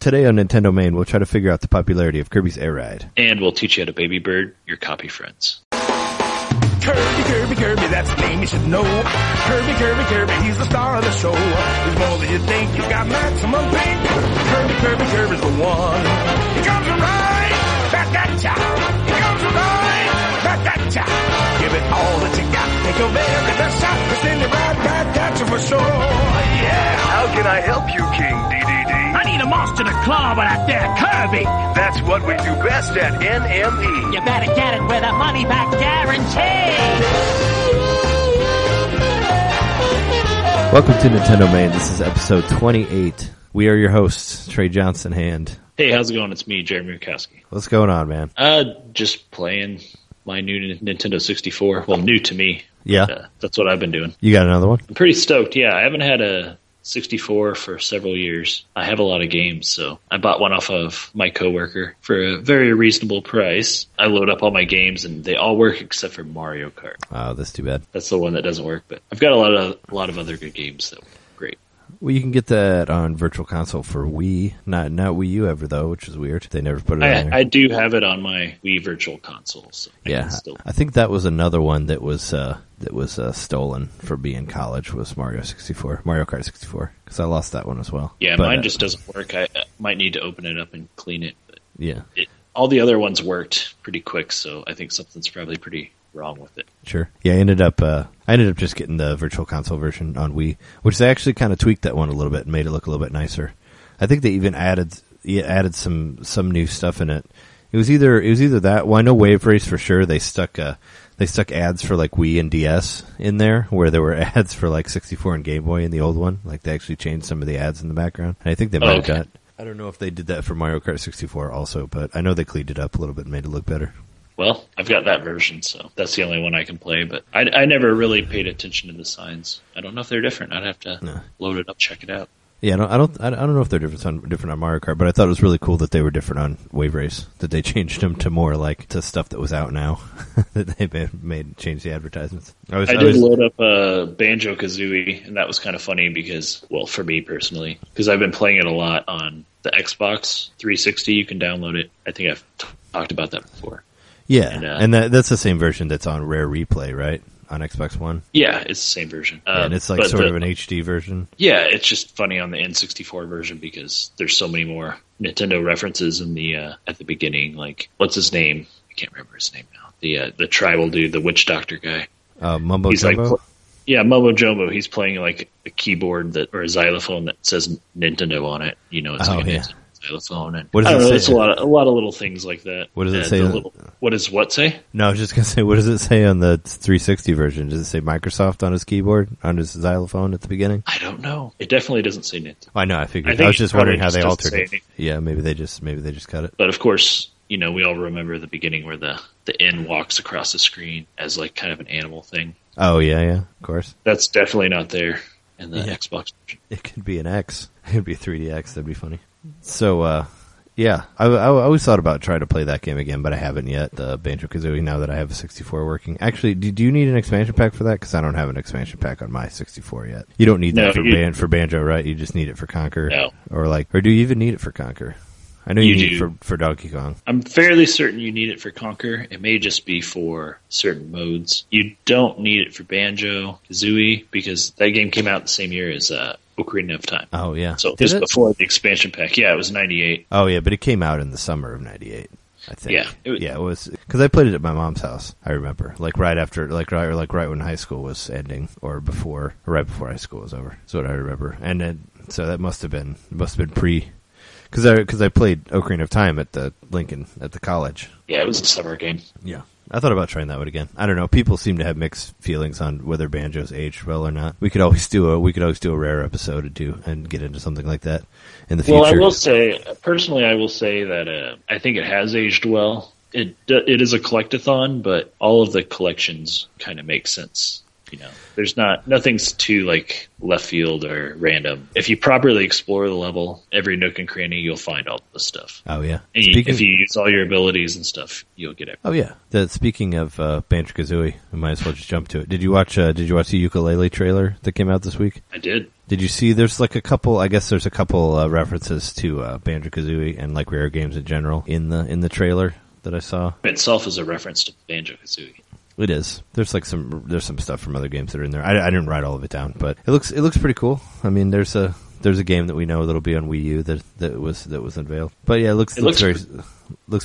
Today on Nintendo Main, we'll try to figure out the popularity of Kirby's Air Ride. And we'll teach you how to baby bird your copy friends. Kirby, Kirby, Kirby, that's the name you should know. Kirby, Kirby, Kirby, he's the star of the show. He's more than you think, he's got maximum pay. Kirby, Kirby, Kirby's the one. He comes to ride, back at ya. He comes to ride, back at ya. Give it all that you got, take your very best shot. Just send it right back at you for sure. Yeah. How can I help you, King DD? I need a monster to claw with out there, Kirby! That's what we do best at NME. You better get it with a money-back guarantee! Welcome to Nintendo Main. This is episode 28. We are your hosts, Trey Johnson Hand. Hey, how's it going? It's me, Jeremy Murkowski. What's going on, man? Just playing my new Nintendo 64. Well, new to me. Yeah? But, that's what I've been doing. You got another one? I'm pretty stoked, yeah. I haven't had a 64 for several years. I have a lot of games, so I bought one off of my coworker for a very reasonable price. I load up all my games, and they all work except for Mario Kart. Oh, that's too bad. That's the one that doesn't work, but I've got a lot of other good games that work great. Well, you can get that on Virtual Console for Wii. Not Wii U ever, though, which is weird. They never put it on there. I do have it on my Wii Virtual Console. So yeah, I think that was another one that was stolen for being college was Mario Kart 64, because I lost that one as well. Yeah, but mine just doesn't work. I might need to open it up and clean it. But yeah, all the other ones worked pretty quick, so I think something's probably pretty wrong with it. Sure. Yeah, I ended up just getting the Virtual Console version on Wii, which they actually kind of tweaked that one a little bit and made it look a little bit nicer. I think they even added some new stuff in it. It was either that. Well, I know Wave Race for sure. They stuck ads for like Wii and DS in there, where there were ads for like 64 and Game Boy in the old one. Like they actually changed some of the ads in the background. And I think they might have done. I don't know if they did that for Mario Kart 64 also, but I know they cleaned it up a little bit and made it look better. Well, I've got that version, so that's the only one I can play, but I never really paid attention to the signs. I don't know if they're different. I'd have to load it up, check it out. Yeah, no, I don't know if they're different on Mario Kart, but I thought it was really cool that they were different on Wave Race, that they changed them to more like to stuff that was out now, that they made change the advertisements. I did load up Banjo-Kazooie, and that was kind of funny because, well, for me personally, because I've been playing it a lot on the Xbox 360. You can download it. I think I've talked about that before. Yeah, and that's the same version that's on Rare Replay, right? On Xbox One? Yeah, it's the same version. And it's like sort of an HD version? Yeah, it's just funny on the N64 version because there's so many more Nintendo references in the at the beginning. Like, what's his name? I can't remember his name now. The tribal dude, the witch doctor guy. Mumbo Jumbo? Mumbo Jumbo. He's playing like a keyboard or a xylophone that says Nintendo on it. You know, it's like a Nintendo xylophone. And what does it say? It's a lot of little things like that. What does it say? What does it say? No, I was just going to say, what does it say on the 360 version? Does it say Microsoft on his keyboard, on his xylophone at the beginning? I don't know. It definitely doesn't say Nintendo. I know, I figured. I was just wondering how they altered it. Yeah, maybe they just cut it. But of course, you know, we all remember the beginning where the N walks across the screen as like kind of an animal thing. Oh, yeah, of course. That's definitely not there in the Xbox version. It could be an X. It could be a 3DX. That'd be funny. So, yeah, I always thought about trying to play that game again, but I haven't yet, the Banjo-Kazooie, now that I have a 64 working. Actually, do you need an expansion pack for that? Because I don't have an expansion pack on my 64 yet. You don't need that for Banjo, right? You just need it for Conker? No. Or do you even need it for Conker? I know you need it for Donkey Kong. I'm fairly certain you need it for Conker. It may just be for certain modes. You don't need it for Banjo-Kazooie, because that game came out the same year as Ocarina of Time. Oh, yeah. So it was before the expansion pack. Yeah, it was 98. Oh, yeah, but it came out in the summer of 98, I think. Yeah. It was because I played it at my mom's house, I remember. Like right after, right when high school was ending or right before high school was over. That's what I remember. And then, so that must have been pre, because I played Ocarina of Time at the Lincoln, at the college. Yeah, it was a summer game. Yeah. I thought about trying that one again. I don't know. People seem to have mixed feelings on whether Banjo's aged well or not. We could always do a Rare episode and get into something like that in the future. Well, I will say that I think it has aged well. It is a collectathon, but all of the collections kind of make sense. You know, there's nothing's too like left field or random. If you properly explore the level, every nook and cranny, you'll find all this stuff. Oh yeah. And if you use all your abilities and stuff, you'll get it. Oh yeah. Speaking of Banjo-Kazooie, we might as well just jump to it. Did you watch the ukulele trailer that came out this week? I did. Did you see there's like a couple references to Banjo-Kazooie and like rare games in general in the trailer that I saw? Itself is a reference to Banjo-Kazooie. It is. There's some stuff from other games that are in there. I didn't write all of it down, but it looks pretty cool. I mean, there's a game that we know that'll be on Wii U that was unveiled. But yeah, it looks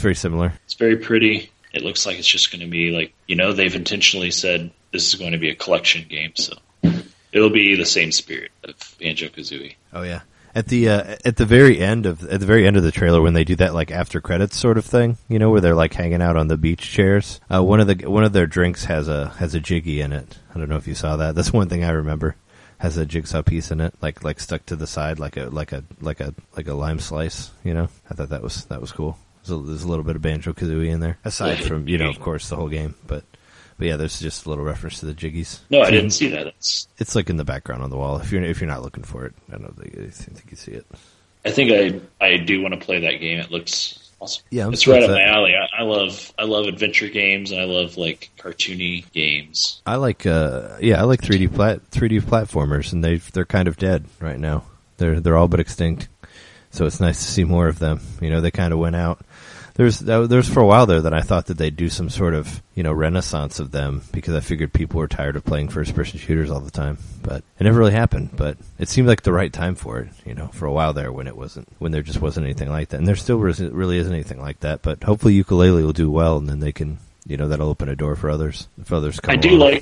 very similar. It's very pretty. It looks like it's just going to be like, you know, they've intentionally said this is going to be a collection game, so it'll be the same spirit of Banjo-Kazooie. Oh yeah. At the very end of the trailer, when they do that like after credits sort of thing, you know, where they're like hanging out on the beach chairs, one of their drinks has a jiggy in it. I don't know if you saw that. That's one thing I remember. Has a jigsaw piece in it, like stuck to the side, like a lime slice. You know, I thought that was cool. There's a little bit of Banjo-Kazooie in there, aside from, you know, of course, the whole game, But yeah, there's just a little reference to the Jiggies. No, I didn't see that. It's like in the background on the wall. If you're not looking for it, I don't think you see it. I think I do want to play that game. It looks awesome. Yeah, it's right up my alley. I love adventure games, and I love like cartoony games. I like 3D platformers, and they're kind of dead right now. They're all but extinct. So it's nice to see more of them. You know, they kind of went out. There's for a while there that I thought that they'd do some sort of, you know, renaissance of them, because I figured people were tired of playing first-person shooters all the time, but it never really happened. But it seemed like the right time for it, you know, for a while there when there just wasn't anything like that, and there still really isn't anything like that. But hopefully, ukulele will do well, and then they can, you know, that'll open a door for others. If others come, I do like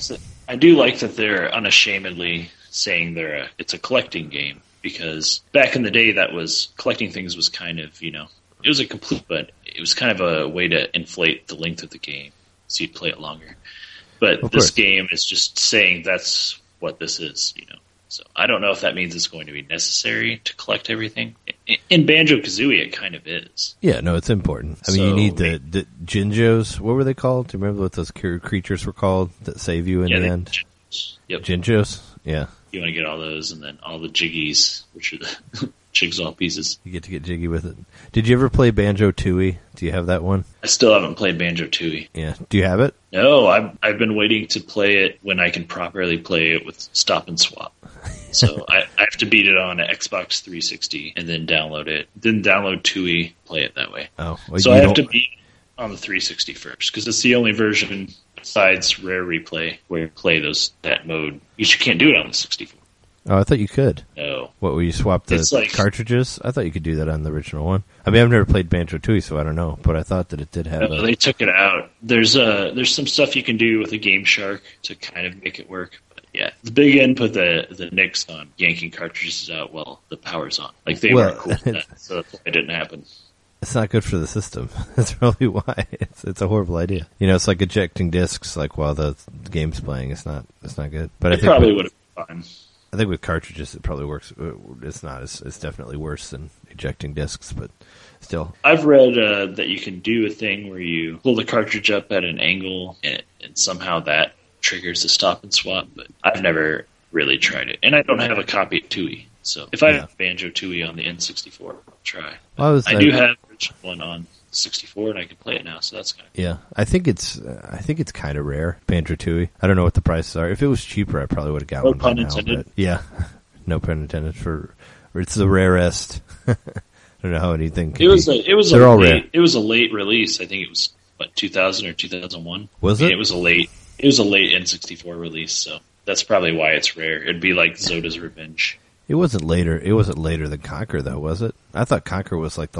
that they're unashamedly saying it's a collecting game, because back in the day, that was collecting things was kind of, you know. It was a complete, but it was kind of a way to inflate the length of the game, so you'd play it longer. But this game is just saying that's what this is, you know. So I don't know if that means it's going to be necessary to collect everything. In Banjo-Kazooie, it kind of is. Yeah, no, it's important. I mean, you need the Jinjos. What were they called? Do you remember what those creatures were called that save you in the end? Jinjos. Yep. Jinjos, yeah. You want to get all those, and then all the Jiggies, which are the... jigsaw pieces. You get to get jiggy with it. Did you ever play Banjo-Tooie? Do you have that one? I still haven't played Banjo-Tooie. Yeah. Do you have it? No, I've been waiting to play it when I can properly play it with Stop and Swap. So I have to beat it on an Xbox 360 and then download it. Then download Tooie, play it that way. Oh, well, so I have to beat it on the 360 first, because it's the only version besides Rare Replay where you play that mode. You can't do it on the 64. Oh, I thought you could. No. What, will you swap the cartridges? I thought you could do that on the original one. I mean, I've never played Banjo-Tooie, so I don't know, but I thought that it did have... No, they took it out. There's some stuff you can do with a Game Shark to kind of make it work, but yeah. The big end put the nicks on yanking cartridges out while the power's on. Like, they weren't cool with that, so that's why it didn't happen. It's not good for the system. That's probably why. It's a horrible idea. You know, it's like ejecting discs like while the game's playing. It's not good. But I think probably would have been fine. I think with cartridges, it probably works. It's not. It's definitely worse than ejecting discs, but still. I've read that you can do a thing where you pull the cartridge up at an angle, and somehow that triggers the stop and swap, but I've never really tried it. And I don't have a copy of Tooie, so if I have Banjo-Tooie on the N64, I'll try. I do have one on 64, and I can play it now, so that's kind of cool. Yeah, I think it's kind of rare, Banjo-Tooie. I don't know what the prices are. If it was cheaper, I probably would have got one. No pun intended. Yeah, no pun intended. It's the rarest. I don't know how anything. It was a late release. I think it was 2000 or 2001. Was it? And it was a late N64 release, so that's probably why it's rare. It'd be like Zoda's Revenge. It wasn't later. It wasn't later than Conker, though, was it? I thought Conker was like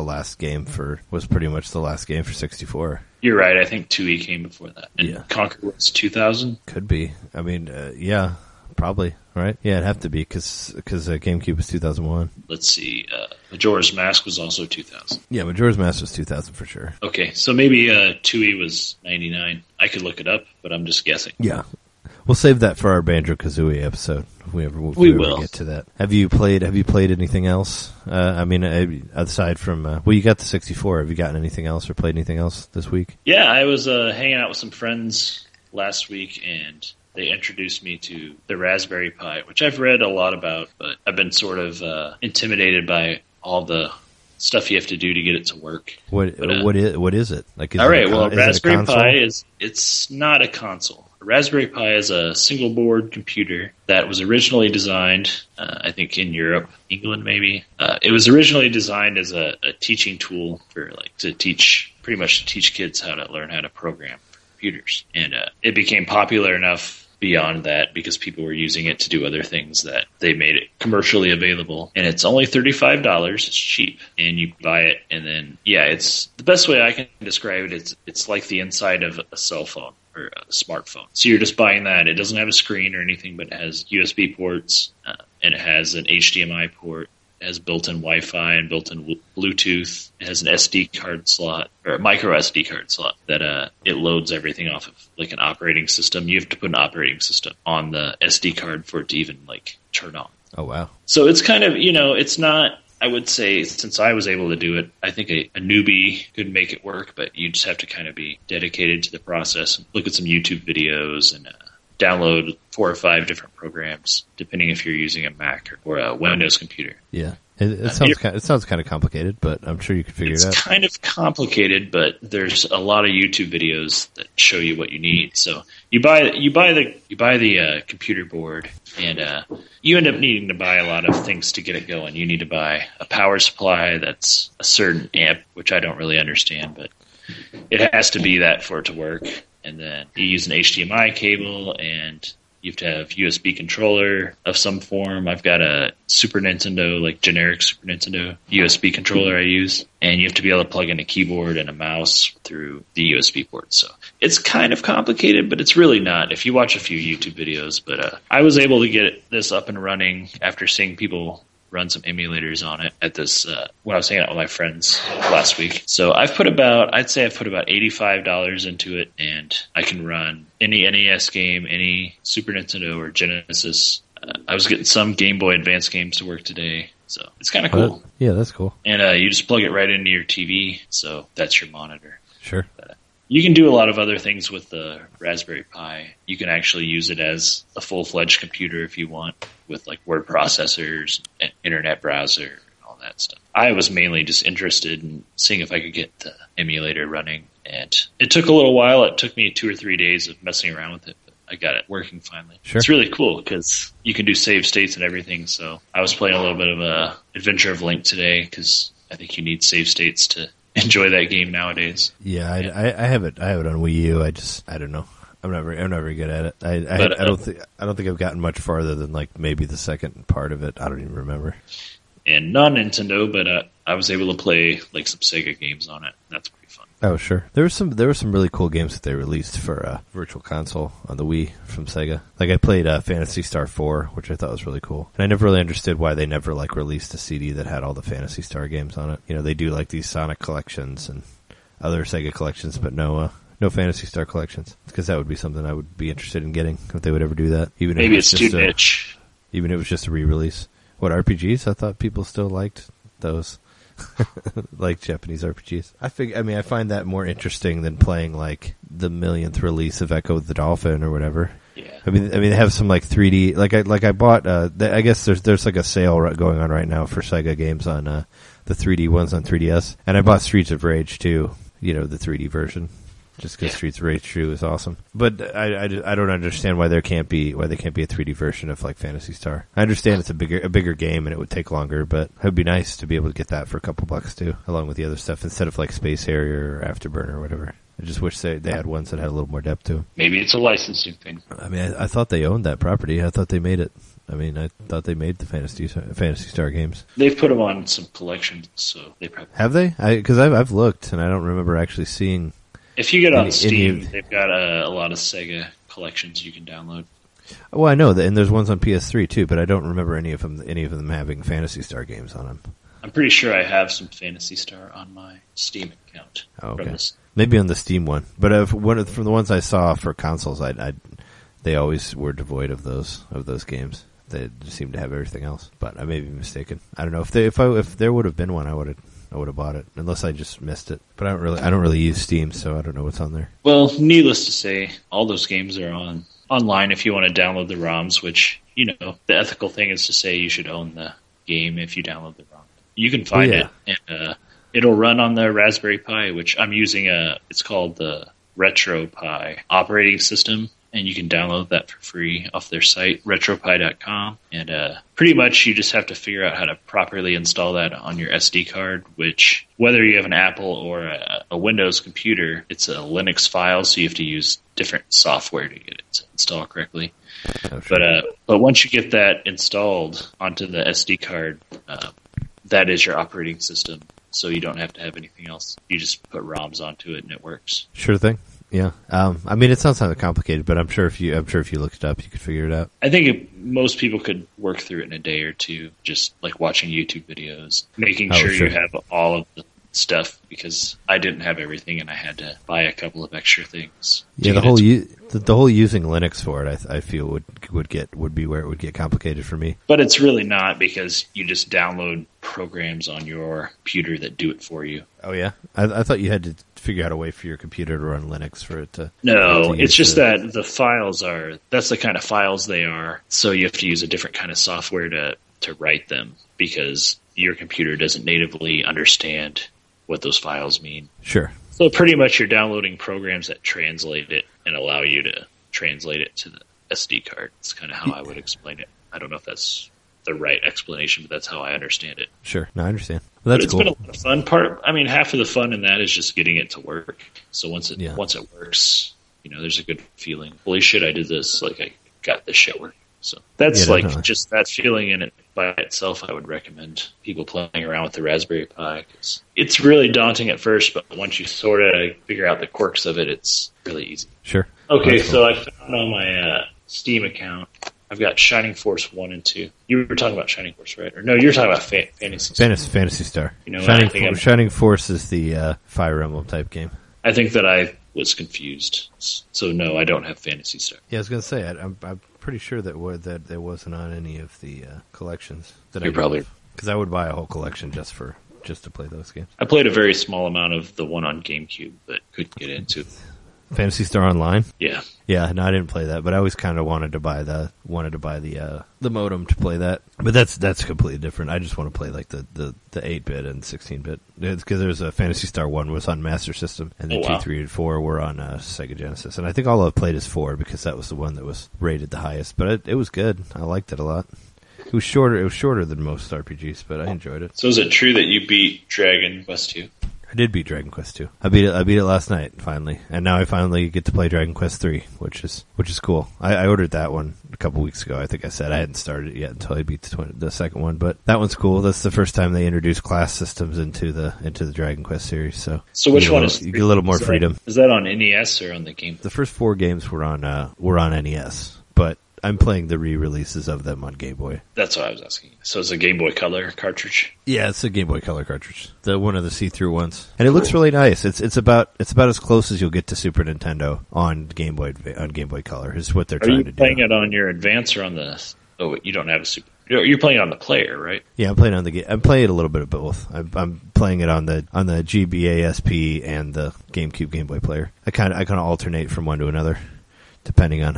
was pretty much the last game for 64. You're right. I think 2E came before that, and Conker was 2000. Could be. I mean, yeah, probably. Right? Yeah, it'd have to be because GameCube was 2001. Let's see. Majora's Mask was also 2000. Yeah, Majora's Mask was 2000 for sure. Okay, so maybe 2E was 99. I could look it up, but I'm just guessing. Yeah. We'll save that for our Banjo-Kazooie episode if we ever get to that. Have you played anything else? I mean, aside from you got the 64. Have you gotten anything else or played anything else this week? Yeah, I was hanging out with some friends last week, and they introduced me to the Raspberry Pi, which I've read a lot about, but I've been sort of intimidated by all the stuff you have to do to get it to work. What is it? Like, Raspberry Pi it's not a console. Raspberry Pi is a single board computer that was originally designed, I think in Europe, England maybe. It was originally designed as a teaching tool for to teach kids how to learn how to program computers. And it became popular enough beyond that because people were using it to do other things that they made it commercially available. And it's only $35. It's cheap. And you buy it, and then, it's the best way I can describe it. It's like the inside of a cell phone or a smartphone. So you're just buying that. It doesn't have a screen or anything, but it has USB ports, and it has an HDMI port. It has built-in Wi-Fi and built-in Bluetooth. It has an SD card slot, or a micro SD card slot, that it loads everything off of, like an operating system. You have to put an operating system on the SD card for it to even, like, turn on. Oh, wow. So it's kind of, it's not... I would say, since I was able to do it, I think a newbie could make it work, but you just have to kind of be dedicated to the process and look at some YouTube videos and download 4 or 5 different programs, depending if you're using a Mac or a Windows computer. Yeah. It sounds kind of complicated, but I'm sure you can figure it out. It's kind of complicated, but there's a lot of YouTube videos that show you what you need. So you buy the computer board, and you end up needing to buy a lot of things to get it going. You need to buy a power supply that's a certain amp, which I don't really understand, but it has to be that for it to work. And then you use an HDMI cable, and you have to have USB controller of some form. I've got a Super Nintendo, like generic Super Nintendo USB controller I use. And you have to be able to plug in a keyboard and a mouse through the USB port. So it's kind of complicated, but it's really not if you watch a few YouTube videos. But I was able to get this up and running after seeing people run some emulators on it at this when I was hanging out with my friends last week. So I'd say I've put about $85 into it, and I can run any NES game, any Super Nintendo or Genesis. I was getting some Game Boy Advance games to work today. So it's kind of cool. Yeah, that's cool. And you just plug it right into your TV, so that's your monitor. Sure. You can do a lot of other things with the Raspberry Pi. You can actually use it as a full-fledged computer if you want, with like word processors and internet browser and all that stuff. I was mainly just interested in seeing if I could get the emulator running. And it took a little while. It took me 2 or 3 days of messing around with it, but I got it working finally. Sure. It's really cool because you can do save states and everything. So I was playing a little bit of Adventure of Link today because I think you need save states to enjoy that game nowadays. Yeah, I have it on Wii U. I don't know. I'm not very good at it. I don't think I've gotten much farther than like maybe the second part of it. I don't even remember. And not Nintendo, but I was able to play like some Sega games on it. That's pretty fun. Oh sure, there were some really cool games that they released for Virtual Console on the Wii from Sega. Like I played Phantasy Star 4, which I thought was really cool, and I never really understood why they never like released a CD that had all the Phantasy Star games on it. You know, they do like these Sonic collections and other Sega collections, but no Phantasy Star collections, because that would be something I would be interested in getting if they would ever do that. Even maybe if it's too niche. Even if it was just a re-release. What, RPGs? I thought people still liked those. Like Japanese RPGs. I find that more interesting than playing like the millionth release of Echo the Dolphin or whatever. Yeah. I mean, they have some like 3D. Like I bought. I guess there's like a sale going on right now for Sega games on the 3D ones on 3DS, and I bought Streets of Rage 2. You know, the 3D version. Just because Streets of Rage 2 is awesome, but I don't understand why there can't be a 3D version of like Phantasy Star. I understand it's a bigger game and it would take longer, but it would be nice to be able to get that for a couple bucks too, along with the other stuff, instead of like Space Harrier or Afterburner or whatever. I just wish they had ones that had a little more depth to them. Maybe it's a licensing thing. I mean, I thought they owned that property. I thought they made it. I mean, I thought they made the Phantasy Star games. They've put them on some collections, so they probably have they. Because I've looked and I don't remember actually seeing. If you get on Steam, they've got a lot of Sega collections you can download. Well, I know that, and there's ones on PS3 too, but I don't remember any of them having Phantasy Star games on them. I'm pretty sure I have some Phantasy Star on my Steam account. Oh, okay. Maybe on the Steam one, but from the ones I saw for consoles, they always were devoid of those games. They seemed to have everything else, but I may be mistaken. I don't know if there would have been one, I would have bought it, unless I just missed it. But I don't really use Steam, so I don't know what's on there. Well, needless to say, all those games are on online if you want to download the ROMs, which, you know, the ethical thing is to say you should own the game if you download the ROM. You can find it, and it'll run on the Raspberry Pi, which I'm using it's called the RetroPie operating system, and you can download that for free off their site, retropie.com. And pretty much you just have to figure out how to properly install that on your SD card, which whether you have an Apple or a Windows computer, it's a Linux file, so you have to use different software to get it to install correctly. But once you get that installed onto the SD card, that is your operating system, so you don't have to have anything else. You just put ROMs onto it, and it works. Sure thing. Yeah. I mean, it sounds kind of complicated, but I'm sure if you looked it up, you could figure it out. I think most people could work through it in a day or two, just like watching YouTube videos, making sure you have all of the stuff, because I didn't have everything, and I had to buy a couple of extra things. Yeah, the whole using Linux for it, I feel would be where it would get complicated for me. But it's really not, because you just download programs on your computer that do it for you. Oh yeah, I thought you had to figure out a way for your computer to run Linux for it to. No, it's just that the files that's the kind of files they are. So you have to use a different kind of software to write them, because your computer doesn't natively understand what those files mean. Sure. So pretty much you're downloading programs that translate it and allow you to translate it to the SD card. It's kind of how I would explain it. I don't know if that's the right explanation, but that's how I understand it. Sure. No, I understand. Well, that's cool. It's been a lot of fun. Half of the fun in that is just getting it to work. So once it works, you know, there's a good feeling. Holy shit, I did this. Like, I got this shit working. So that's just that feeling in it by itself. I would recommend people playing around with the Raspberry Pi, 'cause it's really daunting at first, but once you sort of figure out the quirks of it, it's really easy. Sure. Okay, so I found on my Steam account, I've got Shining Force 1 and 2. You were talking about Shining Force, right? Or no, you were talking about Fantasy Star. You know, Shining Force is the Fire Emblem type game. I think that I was confused. So no, I don't have Fantasy Star. Yeah, I was going to say, I'm pretty sure that it wasn't on any of the collections. Because I would buy a whole collection just to play those games. I played a very small amount of the one on GameCube, but couldn't get into Fantasy Star Online. Yeah, yeah. No, I didn't play that, but I always kind of wanted to buy the modem to play that. But that's completely different. I just want to play like the 8-bit and 16-bit. It's because there's a Fantasy Star 1 was on Master System, and then 2, 3, and 4 were on Sega Genesis. And I think all I've played is 4, because that was the one that was rated the highest. But it was good. I liked it a lot. It was shorter. It was shorter than most RPGs, but I enjoyed it. So is it true that you beat Dragon Quest II? I did beat Dragon Quest II. I beat it last night, finally. And now I finally get to play Dragon Quest III, which is cool. I ordered that one a couple weeks ago. I think I said I hadn't started it yet until I beat the second one. But that one's cool. That's the first time they introduced class systems into the Dragon Quest series. So which one is? You get a little more freedom. Is that on NES or on the game? The first 4 games were on NES, but I'm playing the re-releases of them on Game Boy. That's what I was asking. So it's a Game Boy Color cartridge? Yeah, it's a Game Boy Color cartridge. The one of the see-through ones. And it looks really nice. It's about as close as you'll get to Super Nintendo on Game Boy Color is what they're trying to do. Are you playing it on your advance or on the... Oh, wait, you don't have a Super... You're playing on the player, right? Yeah, I'm playing on the game. I'm playing a little bit of both. I'm playing it on the GBA SP and the GameCube Game Boy player. I kind of alternate from one to another, depending on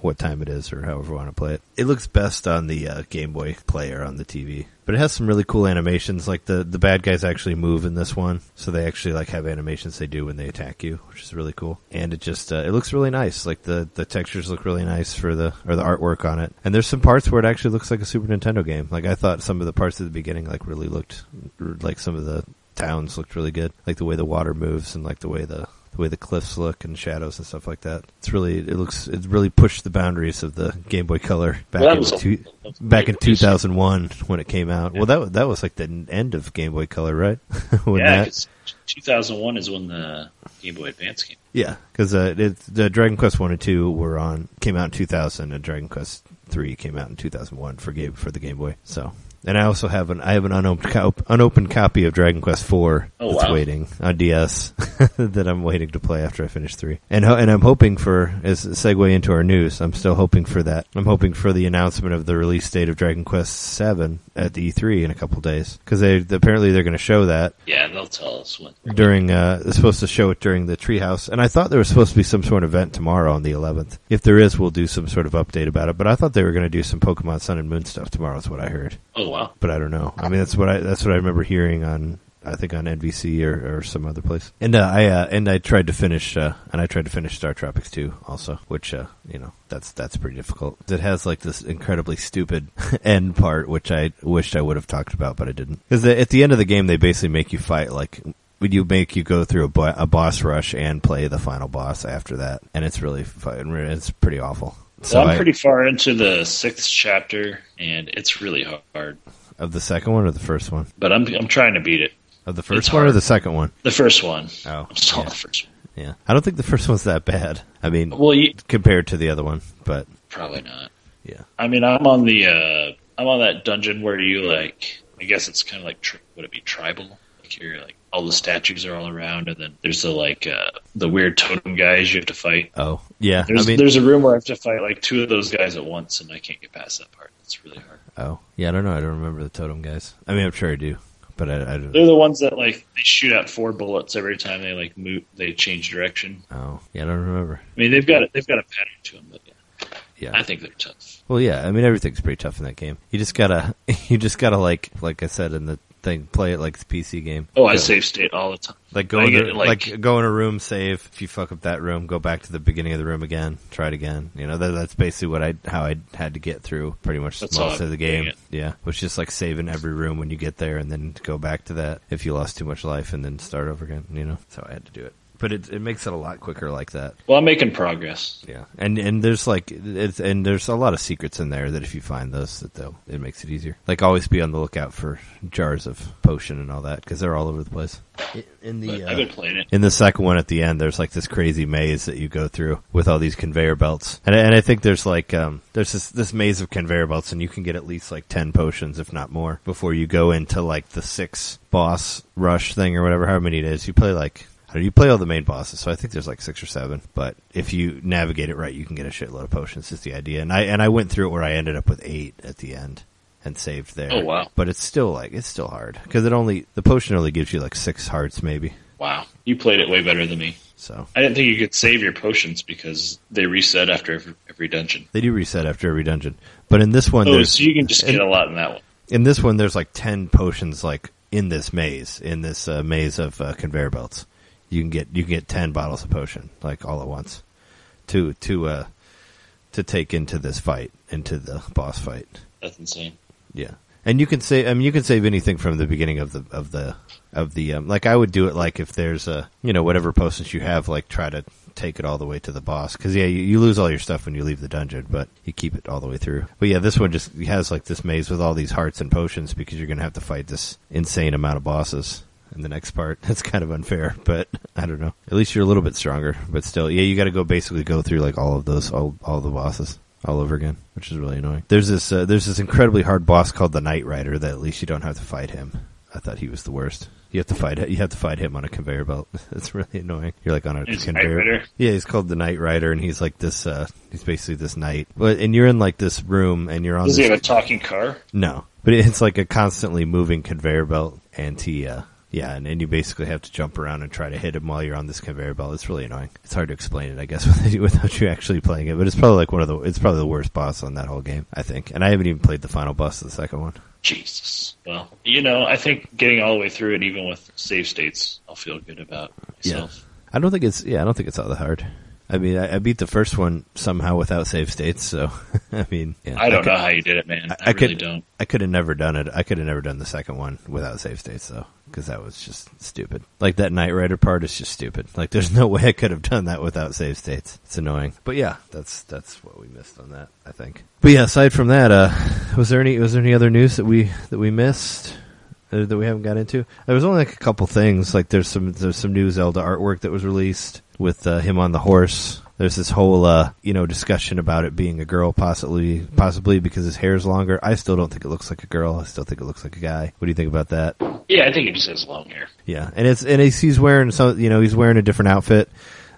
what time it is or however I want to play it. It looks best on the Game Boy player on the TV. But it has some really cool animations, like the bad guys actually move in this one, so they actually like have animations they do when they attack you, which is really cool. And it just it looks really nice. Like the textures look really nice for the artwork on it. And there's some parts where it actually looks like a Super Nintendo game. Like I thought some of the parts at the beginning like really looked like some of the towns looked really good, like the way the water moves and like the way the cliffs look and shadows and stuff like that. It really pushed the boundaries of the Game Boy Color back in 2001 when it came out. Yeah. Well, that was like the end of Game Boy Color, right? 2001 is when the Game Boy Advance came. Yeah, because the Dragon Quest 1 and 2 came out in 2000, and Dragon Quest 3 came out in 2001 for the Game Boy. So And I also have an unopened copy of Dragon Quest IV that's waiting on DS that I'm waiting to play after I finish 3. And I'm hoping for, as a segue into our news, I'm still hoping for that. I'm hoping for the announcement of the release date of Dragon Quest VII at the E3 in a couple days. Because apparently they're going to show that. Yeah, they'll tell us when. They're supposed to show it during the Treehouse. And I thought there was supposed to be some sort of event tomorrow on the 11th. If there is, we'll do some sort of update about it. But I thought they were going to do some Pokemon Sun and Moon stuff tomorrow is what I heard. Oh, wow. But I don't know. I mean, that's what I remember hearing on, I think, on NBC or some other place. And I tried to finish Star Tropics 2 also, which that's pretty difficult. It has like this incredibly stupid end part, which I wished I would have talked about, but I didn't. Because at the end of the game, they basically make you fight like. Would you make you go through a boss rush and play the final boss after that? And it's really fun. It's pretty awful. So I'm pretty far into the 6th chapter, and it's really hard. Of the second one or the first one? But I'm trying to beat it. Of the first one or the second one? The first one. Oh, I'm still on the first one. Yeah, I don't think the first one's that bad. I mean, compared to the other one, but probably not. Yeah, I mean, I'm on that dungeon where you like. I guess it's kind of like would it be tribal? Like you're like all the statues are all around, and then there's the like the weird totem guys you have to fight. Oh. Yeah, there's a room where I have to fight like 2 of those guys at once, and I can't get past that part. It's really hard. Oh, yeah, I don't know. I don't remember the totem guys. I mean, I'm sure I do, but I don't. They're the ones that like they shoot out 4 bullets every time they like move. They change direction. Oh, yeah, I don't remember. I mean, they've got a pattern to them, but yeah, I think they're tough. Well, yeah, I mean everything's pretty tough in that game. You just gotta like I said in the thing, play it like the PC game. Oh, I save state all the time. Like go in a room, save. If you fuck up that room, go back to the beginning of the room again, try it again. You know, that's basically how I had to get through pretty much most of the game. Yeah, was just like saving every room when you get there, and then go back to that if you lost too much life, and then start over again. You know, that's how I had to do it. But it makes it a lot quicker like that. Well, I'm making progress. Yeah, and there's like there's a lot of secrets in there that if you find those, it makes it easier. Like always be on the lookout for jars of potion and all that because they're all over the place. I've been playing it. In the second one at the end, there's like this crazy maze that you go through with all these conveyor belts, and I think there's like there's this maze of conveyor belts, and you can get at least like 10 potions, if not more, before you go into like the 6th boss rush thing or whatever. How many it is, you play like. You play all the main bosses, so I think there's like 6 or 7. But if you navigate it right, you can get a shitload of potions. Is the idea, and I went through it where I ended up with 8 at the end and saved there. Oh wow! But it's still hard because the potion only gives you like 6 hearts maybe. Wow, you played it way better than me. So I didn't think you could save your potions because they reset after every dungeon. They do reset after every dungeon, but in this one, so you can just get a lot in that one. In this one, there's like 10 potions like in this maze, of conveyor belts. You can get 10 bottles of potion like all at once, to take into the boss fight. That's insane. Yeah, and you can save. I mean, you can save anything from the beginning of the like I would do it like if there's a whatever potions you have, like try to take it all the way to the boss because you lose all your stuff when you leave the dungeon, but you keep it all the way through. But yeah, this one just has like this maze with all these hearts and potions because you're gonna have to fight this insane amount of bosses. In the next part, that's kind of unfair, but I don't know. At least you're a little bit stronger, but still, yeah, you got to go through like all of those, all the bosses, all over again, which is really annoying. There's this incredibly hard boss called the Knight Rider that at least you don't have to fight him. I thought he was the worst. You have to fight him on a conveyor belt. That's really annoying. You're like on a conveyor. Yeah, he's called the Knight Rider, and he's like this. He's basically this knight, but and you're in like this room, and you're on. Does he have a talking car? No, but it's like a constantly moving conveyor belt, and he. Yeah, and you basically have to jump around and try to hit him while you're on this conveyor belt. It's really annoying. It's hard to explain it, I guess, without you actually playing it. But it's probably like it's probably the worst boss on that whole game, I think. And I haven't even played the final boss of the second one. Jesus. Well, I think getting all the way through it, even with save states, I'll feel good about myself. Yeah. I don't think it's all that hard. I mean, I beat the first one somehow without save states, so, I mean... Yeah, I don't know how you did it, man. I really don't. I could have never done it. I could have never done the second one without save states, though, because that was just stupid. Like, that Knight Rider part is just stupid. Like, there's no way I could have done that without save states. It's annoying. But, yeah, that's what we missed on that, I think. But, yeah, aside from that, was there any other news that we missed? That we haven't got into. There was only like a couple things. Like there's some new Zelda artwork that was released with him on the horse. There's this whole, discussion about it being a girl, possibly because his hair's longer. I still don't think it looks like a girl. I still think it looks like a guy. What do you think about that? Yeah, I think it just has long hair. Yeah, and he's wearing he's wearing a different outfit.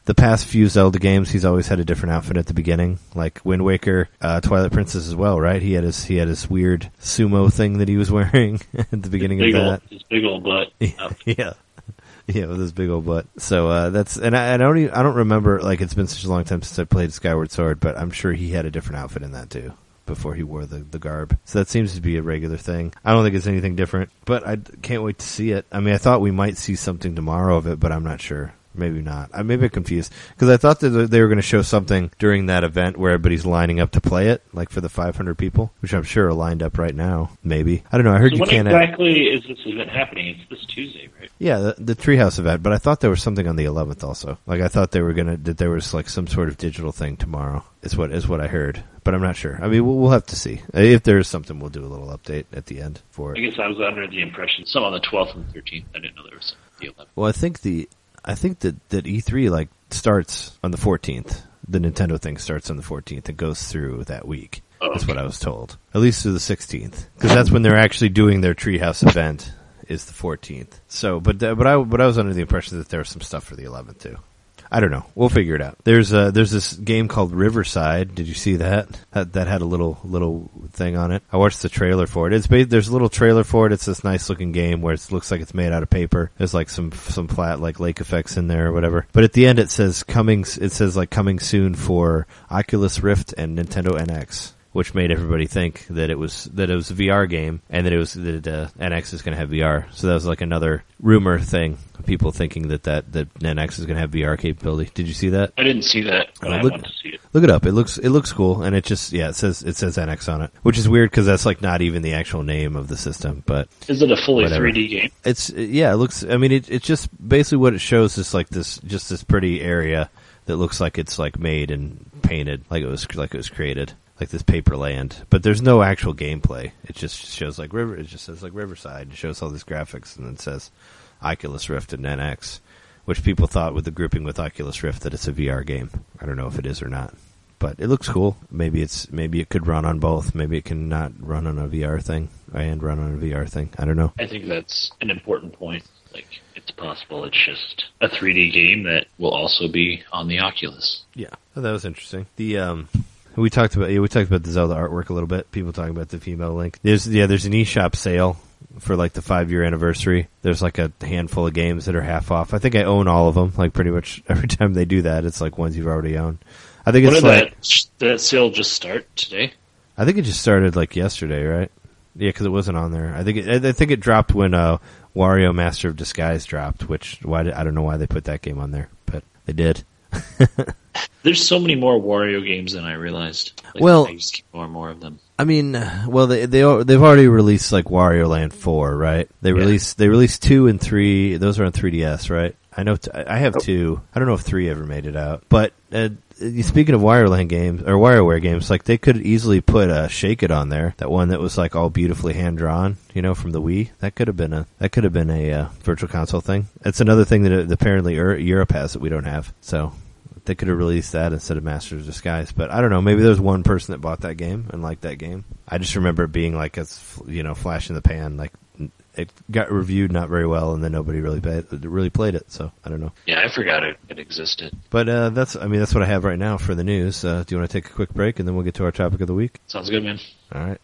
The past few Zelda games, he's always had a different outfit at the beginning, like Wind Waker, Twilight Princess as well, right? He had his weird sumo thing that he was wearing at the beginning of that. His big old butt. Yeah. Yeah, with his big old butt. So I don't remember, like, it's been such a long time since I played Skyward Sword, but I'm sure he had a different outfit in that too before he wore the garb. So that seems to be a regular thing. I don't think it's anything different, but I can't wait to see it. I mean, I thought we might see something tomorrow of it, but I'm not sure. Maybe not. I'm maybe confused because I thought that they were going to show something during that event where everybody's lining up to play it, like for the 500 people, which I'm sure are lined up right now. Maybe. I don't know. I heard so you can't. When exactly is this event happening? It's this Tuesday, right? Yeah, the Treehouse event. But I thought there was something on the 11th also. Like I thought they were that there was like some sort of digital thing tomorrow. Is what I heard, but I'm not sure. I mean, we'll have to see. If there is something, we'll do a little update at the end for it. I guess I was under the impression some on the 12th and 13th. I didn't know there was the 11th. Well, I think that E3 like starts on the 14th. The Nintendo thing starts on the 14th and goes through that week. Oh, okay. That's what I was told. At least through the 16th, because that's when they're actually doing their Treehouse event is the 14th. So, but I was under the impression that there was some stuff for the 11th too. I don't know. We'll figure it out. There's this game called Riverside. Did you see that? That had a little thing on it. I watched the trailer for it. There's a little trailer for it. It's this nice looking game where it looks like it's made out of paper. There's like some flat like lake effects in there or whatever. But at the end it says coming soon for Oculus Rift and Nintendo NX. Which made everybody think that it was a VR game and that NX is going to have VR. So that was like another rumor thing, people thinking that NX is going to have VR capability. Did you see that? I didn't see that, but I want to see it. Look it up. It looks cool, and it says NX on it, which is weird because that's like not even the actual name of the system. But is it a fully 3D game? It looks. I mean, it's just basically what it shows is like this pretty area that looks like it's like made and painted, like it was created. Like this paper land, but there's no actual gameplay. It just shows like river. It just says like Riverside. It shows all these graphics, and then it says Oculus Rift and NX, which people thought with the grouping with Oculus Rift that it's a VR game. I don't know if it is or not, but it looks cool. Maybe it could run on both. Maybe it can not run on a VR thing and run on a VR thing. I don't know. I think that's an important point. Like it's possible. It's just a 3D game that will also be on the Oculus. Yeah, oh, that was interesting. We talked about the Zelda artwork a little bit. People talking about the female Link. There's an eShop sale for like the 5-year anniversary. There's like a handful of games that are half off. I think I own all of them. Like pretty much every time they do that, it's like ones you've already owned. I think it's like that sale just start today. I think it just started like yesterday, right? Yeah, because it wasn't on there. I think it dropped when Wario Master of Disguise dropped. I don't know why they put that game on there, but they did. There's so many more Wario games than I realized. Like, well, I just keep more and more of them. I mean, well, they've already released like Wario Land 4, right? They released 2 and 3. Those are on 3DS, right? I know I have 2. I don't know if 3 ever made it out. But speaking of Wario Land games or WarioWare games, like they could easily put Shake It on there. That one that was like all beautifully hand drawn, from the Wii. That could have been a Virtual Console thing. It's another thing that apparently Europe has that we don't have. So. They could have released that instead of Master of Disguise, but I don't know. Maybe there's one person that bought that game and liked that game. I just remember it being like a flash in the pan. Like it got reviewed not very well, and then nobody really played it. So I don't know. Yeah, I forgot it existed. But that's what I have right now for the news. Do you want to take a quick break and then we'll get to our topic of the week? Sounds good, man. All right.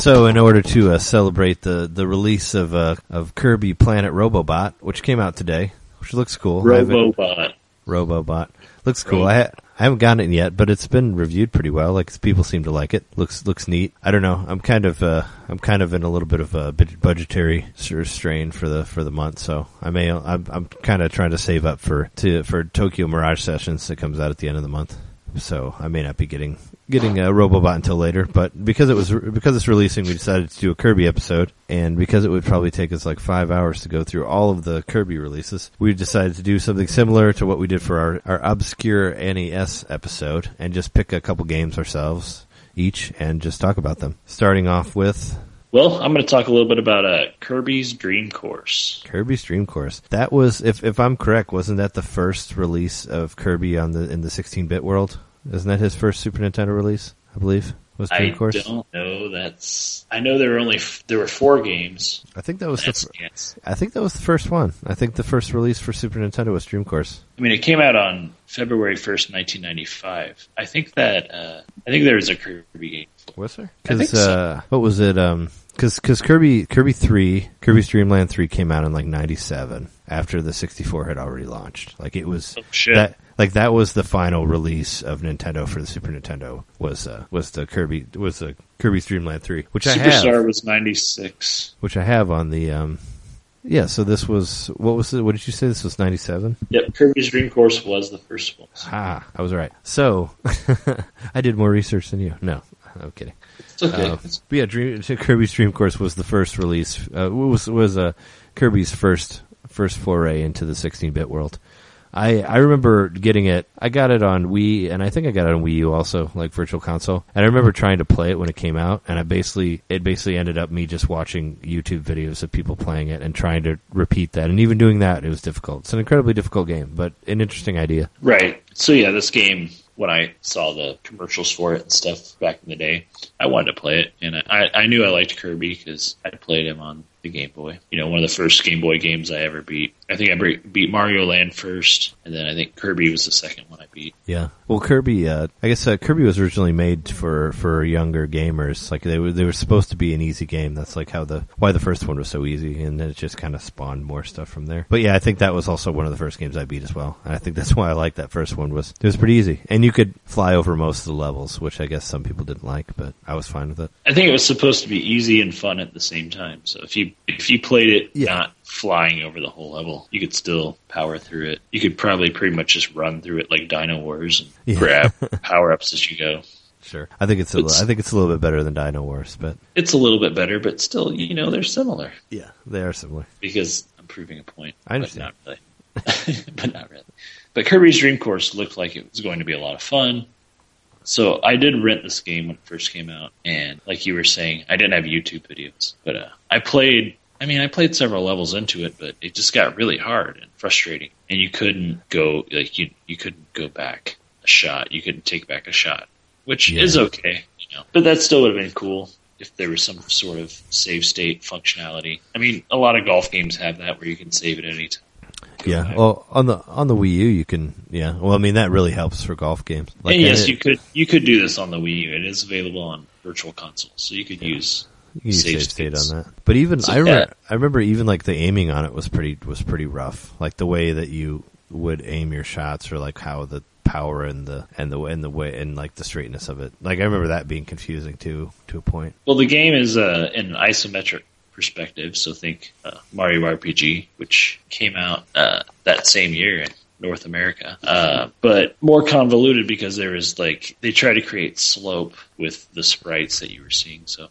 So in order to celebrate the release of Kirby Planet Robobot, which came out today, which looks cool. Robobot. Looks cool. I I haven't gotten it yet, but it's been reviewed pretty well. Like, people seem to like it. Looks neat. I don't know. I'm kind of in a little bit of a budgetary strain for the month, so I'm kind of trying to save up for Tokyo Mirage Sessions that comes out at the end of the month. So I may not be getting a Robobot until later, but because it's releasing, we decided to do a Kirby episode, and because it would probably take us like 5 hours to go through all of the Kirby releases, we decided to do something similar to what we did for our obscure NES episode, and just pick a couple games ourselves each and just talk about them. Starting off with... Well, I'm going to talk a little bit about Kirby's Dream Course. Kirby's Dream Course. That was, if I'm correct, wasn't that the first release of Kirby in the 16-bit world? Isn't that his first Super Nintendo release, I believe? Was Dream Course? I don't know. I know there were four games. I think that was the first one. I think the first release for Super Nintendo was Dream Course. I mean, it came out on February 1st, 1995. I think there was a Kirby game. Was there? Because what was it? Because Kirby 3, Kirby's Dream Land 3 came out in like 97 after the 64 had already launched. Like it was that was the final release of Nintendo for the Super Nintendo was Kirby's Dream Land 3, which I have. Superstar was 96, which I have on the yeah. So this was what did you say? This was 97. Yep, Kirby's Dream Course was the first one. Ah, I was right. So I did more research than you. No. I'm kidding. It's okay. But yeah, Kirby's Dream Course was the first release. It was Kirby's first foray into the 16-bit world. I remember getting it. I got it on Wii, and I think I got it on Wii U also, like Virtual Console. And I remember trying to play it when it came out, and it basically ended up me just watching YouTube videos of people playing it and trying to repeat that. And even doing that, it was difficult. It's an incredibly difficult game, but an interesting idea. Right. So yeah, this game... When I saw the commercials for it and stuff back in the day, I wanted to play it, and I knew I liked Kirby because I played him on the Game Boy. You know, one of the first Game Boy games I ever beat. I think I beat Mario Land first, and then I think Kirby was the second one I beat. Yeah, well, Kirby. I guess Kirby was originally made for younger gamers. Like they were supposed to be an easy game. That's like why the first one was so easy, and then it just kind of spawned more stuff from there. But yeah, I think that was also one of the first games I beat as well, and I think that's why I liked that first one. It was pretty easy, and you could fly over most of the levels, which I guess some people didn't like, but I was fine with it. I think it was supposed to be easy and fun at the same time. So if you played it not flying over the whole level, you could still power through it. You could probably pretty much just run through it like Dino Wars and grab power-ups as you go. Sure. I think it's a little bit better than Dino Wars, but... It's a little bit better, but still, you know, they're similar. Yeah, they are similar. Because I'm proving a point. I understand. But not really. But Kirby's Dream Course looked like it was going to be a lot of fun. So I did rent this game when it first came out, and like you were saying, I didn't have YouTube videos, but I played several levels into it, but it just got really hard and frustrating, and you couldn't go back a shot, you couldn't take back a shot, which is okay, you know. But that still would have been cool if there was some sort of save state functionality. I mean, a lot of golf games have that where you can save at any time. Yeah, well, on the Wii U, you can, yeah. Well, I mean, that really helps for golf games. Like, and yes, you could do this on the Wii U. It is available on Virtual Console, so you could use... You save state on that, but even I remember even like the aiming on it was pretty rough. Like the way that you would aim your shots, or like how the power and the way and like the straightness of it. Like I remember that being confusing too, to a point. Well, the game is in an isometric perspective, so think Mario RPG, which came out that same year. North America, but more convoluted because there is like they try to create slope with the sprites that you were seeing. So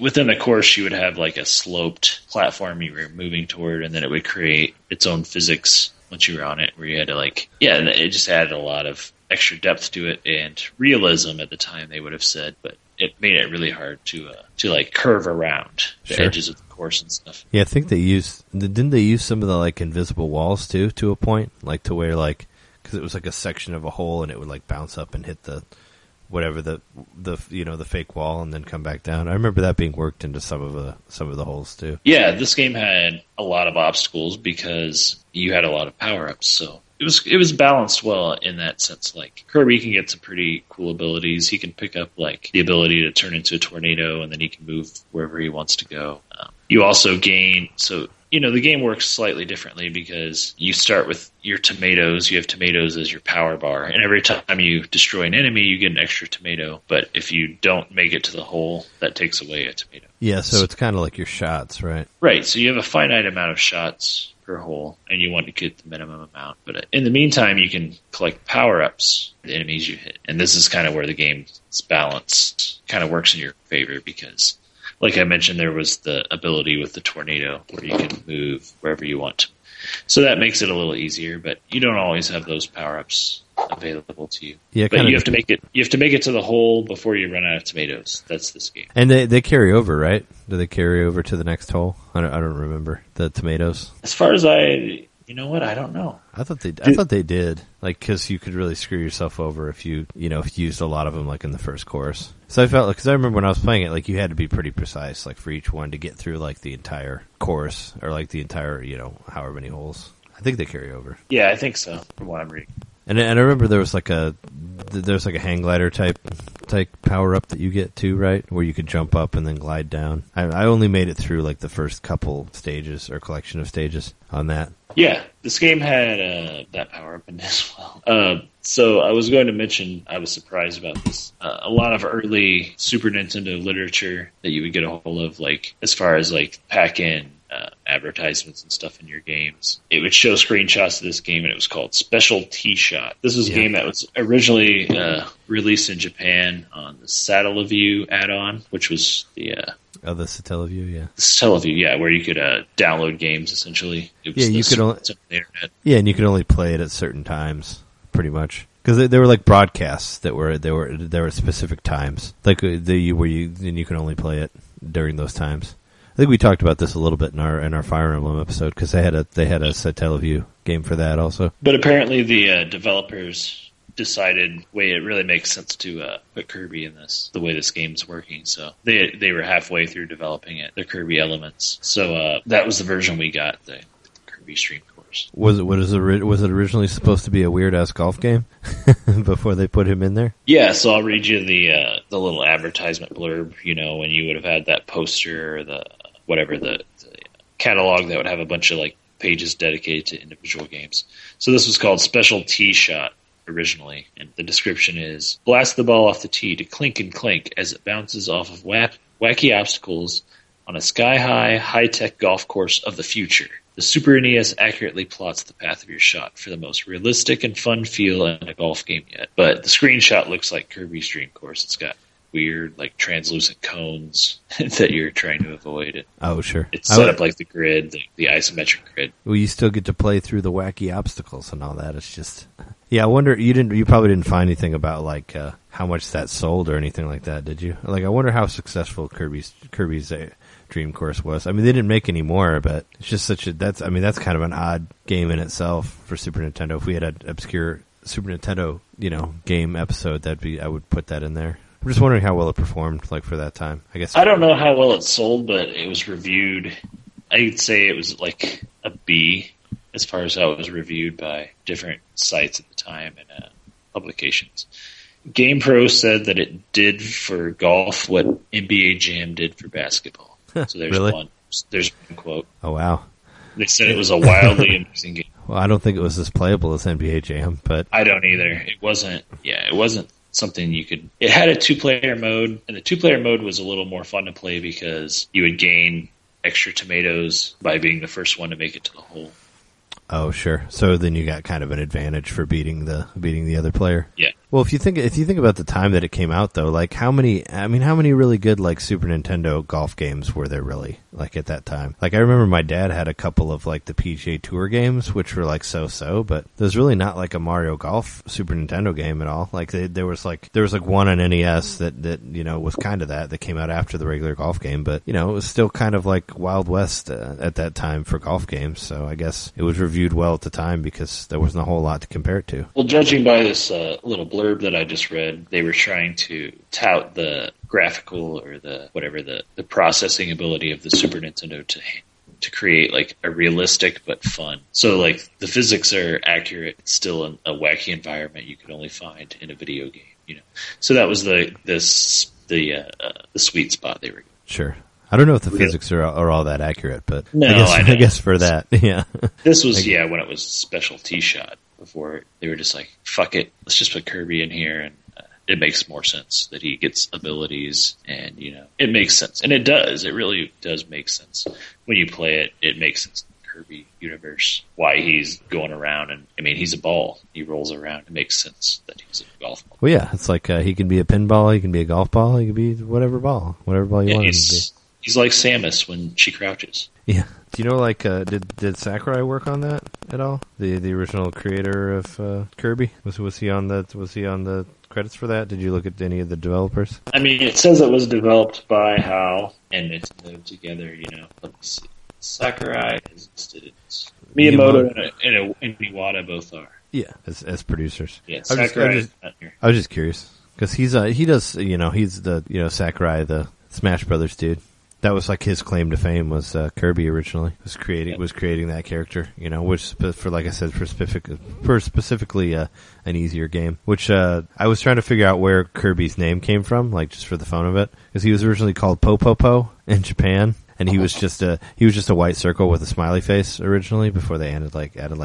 within the course, you would have like a sloped platform you were moving toward, and then it would create its own physics once you were on it, where you had to like and it just added a lot of extra depth to it and realism at the time they would have said, but it made it really hard to like curve around the edges of the course and stuff. Yeah, I think didn't they use some of the like invisible walls too, to a point, like to where like because it was like a section of a hole and it would like bounce up and hit the whatever the you know the fake wall and then come back down. I remember that being worked into some of the holes too. Yeah, this game had a lot of obstacles because you had a lot of power ups, so. It was balanced well in that sense. Like Kirby can get some pretty cool abilities. He can pick up like the ability to turn into a tornado, and then he can move wherever he wants to go. You also gain so. you know, the game works slightly differently because you start with your tomatoes. You have tomatoes as your power bar. And every time you destroy an enemy, you get an extra tomato. But if you don't make it to the hole, that takes away a tomato. Yeah, so it's kind of like your shots, right? Right. So you have a finite amount of shots per hole, and you want to get the minimum amount. But in the meantime, you can collect power-ups for the enemies you hit. And this is kind of where the game's balance kind of works in your favor because, like I mentioned, there was the ability with the tornado where you can move wherever you want to. So that makes it a little easier, but you don't always have those power-ups available to you. Yeah, but you have to make it to the hole before you run out of tomatoes. That's this game. And they carry over, right? Do they carry over to the next hole? I don't remember the tomatoes. As far as you know what? I don't know. I thought they did. Like, because you could really screw yourself over if you used a lot of them, like in the first course. So I felt like, because I remember when I was playing it, like you had to be pretty precise, like for each one to get through like the entire course or like the entire, you know, however many holes. I think they carry over. Yeah, I think so. From what I'm reading. And I remember there was like a hang glider type power up that you get too, right? Where you could jump up and then glide down. I only made it through like the first couple stages or collection of stages on that. Yeah, this game had that power up in it as well. So I was going to mention, I was surprised about this. A lot of early Super Nintendo literature that you would get a hold of, like as far as like pack-in advertisements and stuff in your games. It would show screenshots of this game, and it was called Special T-Shot. This was a game that was originally released in Japan on the Satellaview add-on, which was the Satellaview, yeah. The Satellaview, yeah, where you could download games, essentially. It was on the internet. Yeah, and you could only play it at certain times, pretty much. Because they were like broadcasts that were there were specific times, like where you could only play it during those times. I think we talked about this a little bit in our Fire Emblem episode because they had a Satellaview game for that also. But apparently the developers decided, wait, it really makes sense to put Kirby in this, the way this game's working. So they were halfway through developing it, the Kirby elements. So that was the version we got, the Kirby Stream Course. Was it originally supposed to be a weird ass golf game before they put him in there? Yeah, so I'll read you the little advertisement blurb. You know, when you would have had that poster or the whatever, the catalog that would have a bunch of like pages dedicated to individual games. So this was called Special Tee Shot originally, and the description is, blast the ball off the tee to clink and clank as it bounces off of wacky obstacles on a sky-high, high-tech golf course of the future. The Super NES accurately plots the path of your shot for the most realistic and fun feel in a golf game yet. But the screenshot looks like Kirby's Dream Course. It's got weird, like translucent cones that you're trying to avoid. Oh, sure. It's set up like the grid, the isometric grid. Well, you still get to play through the wacky obstacles and all that. It's just, yeah. I wonder you probably didn't find anything about like how much that sold or anything like that, did you? Like, I wonder how successful Kirby's Dream Course was. I mean, they didn't make any more, but it's just that's kind of an odd game in itself for Super Nintendo. If we had an obscure Super Nintendo, you know, game episode, I would put that in there. I'm just wondering how well it performed, like for that time. I guess I don't know how well it sold, but it was reviewed. I'd say it was like a B as far as how it was reviewed by different sites at the time and publications. GamePro said that it did for golf what NBA Jam did for basketball. So there's really? There's one quote. Oh wow! They said it was a wildly amusing game. Well, I don't think it was as playable as NBA Jam, but I don't either. It wasn't. Yeah, it wasn't something you could... It had a two-player mode, and the two-player mode was a little more fun to play because you would gain extra tomatoes by being the first one to make it to the hole. Oh, sure. So then you got kind of an advantage for beating the other player. Yeah. Well, if you think about the time that it came out, though, like how many really good like Super Nintendo golf games were there really like at that time? Like I remember my dad had a couple of like the PGA Tour games, which were like so-so, but there's really not like a Mario Golf Super Nintendo game at all. Like there was like one on NES that you know was kind of that came out after the regular golf game, but you know it was still kind of like Wild West at that time for golf games. So I guess it was reviewed well at the time because there wasn't a whole lot to compare it to. Well, judging by this little blurb that I just read, they were trying to tout the graphical or the whatever the processing ability of the Super Nintendo to create like a realistic but fun. So like the physics are accurate, it's still a wacky environment you could only find in a video game, you know. So that was the sweet spot they were. Sure. I I don't know if the physics are all that accurate, but no, I guess for that, yeah. This was, when it was specialty shot before they were just like, fuck it, let's just put Kirby in here, and it makes more sense that he gets abilities, and, it makes sense. And it does. It really does make sense. When you play it, it makes sense. Kirby universe, why he's going around, and he's a ball, he rolls around, it makes sense that he's a golf ball. Well, yeah, it's like he can be a pinball, he can be a golf ball, he can be whatever ball you want him to be. He's like Samus when she crouches. Yeah. Do you know, like, did Sakurai work on that at all? The original creator of Kirby, was he on the credits for that? Did you look at any of the developers? It says it was developed by HAL, and it's lived together. Let's see. Sakurai is listed. Miyamoto and Iwata both are. Yeah, as producers. Yeah, Sakurai is not here. I was just curious because he's Sakurai, the Smash Brothers dude. That was like his claim to fame was Kirby originally. Was creating that character, which for, like I said, specifically an easier game. Which I was trying to figure out where Kirby's name came from, like just for the fun of it, because he was originally called Popopo in Japan. And he was just a white circle with a smiley face originally before they added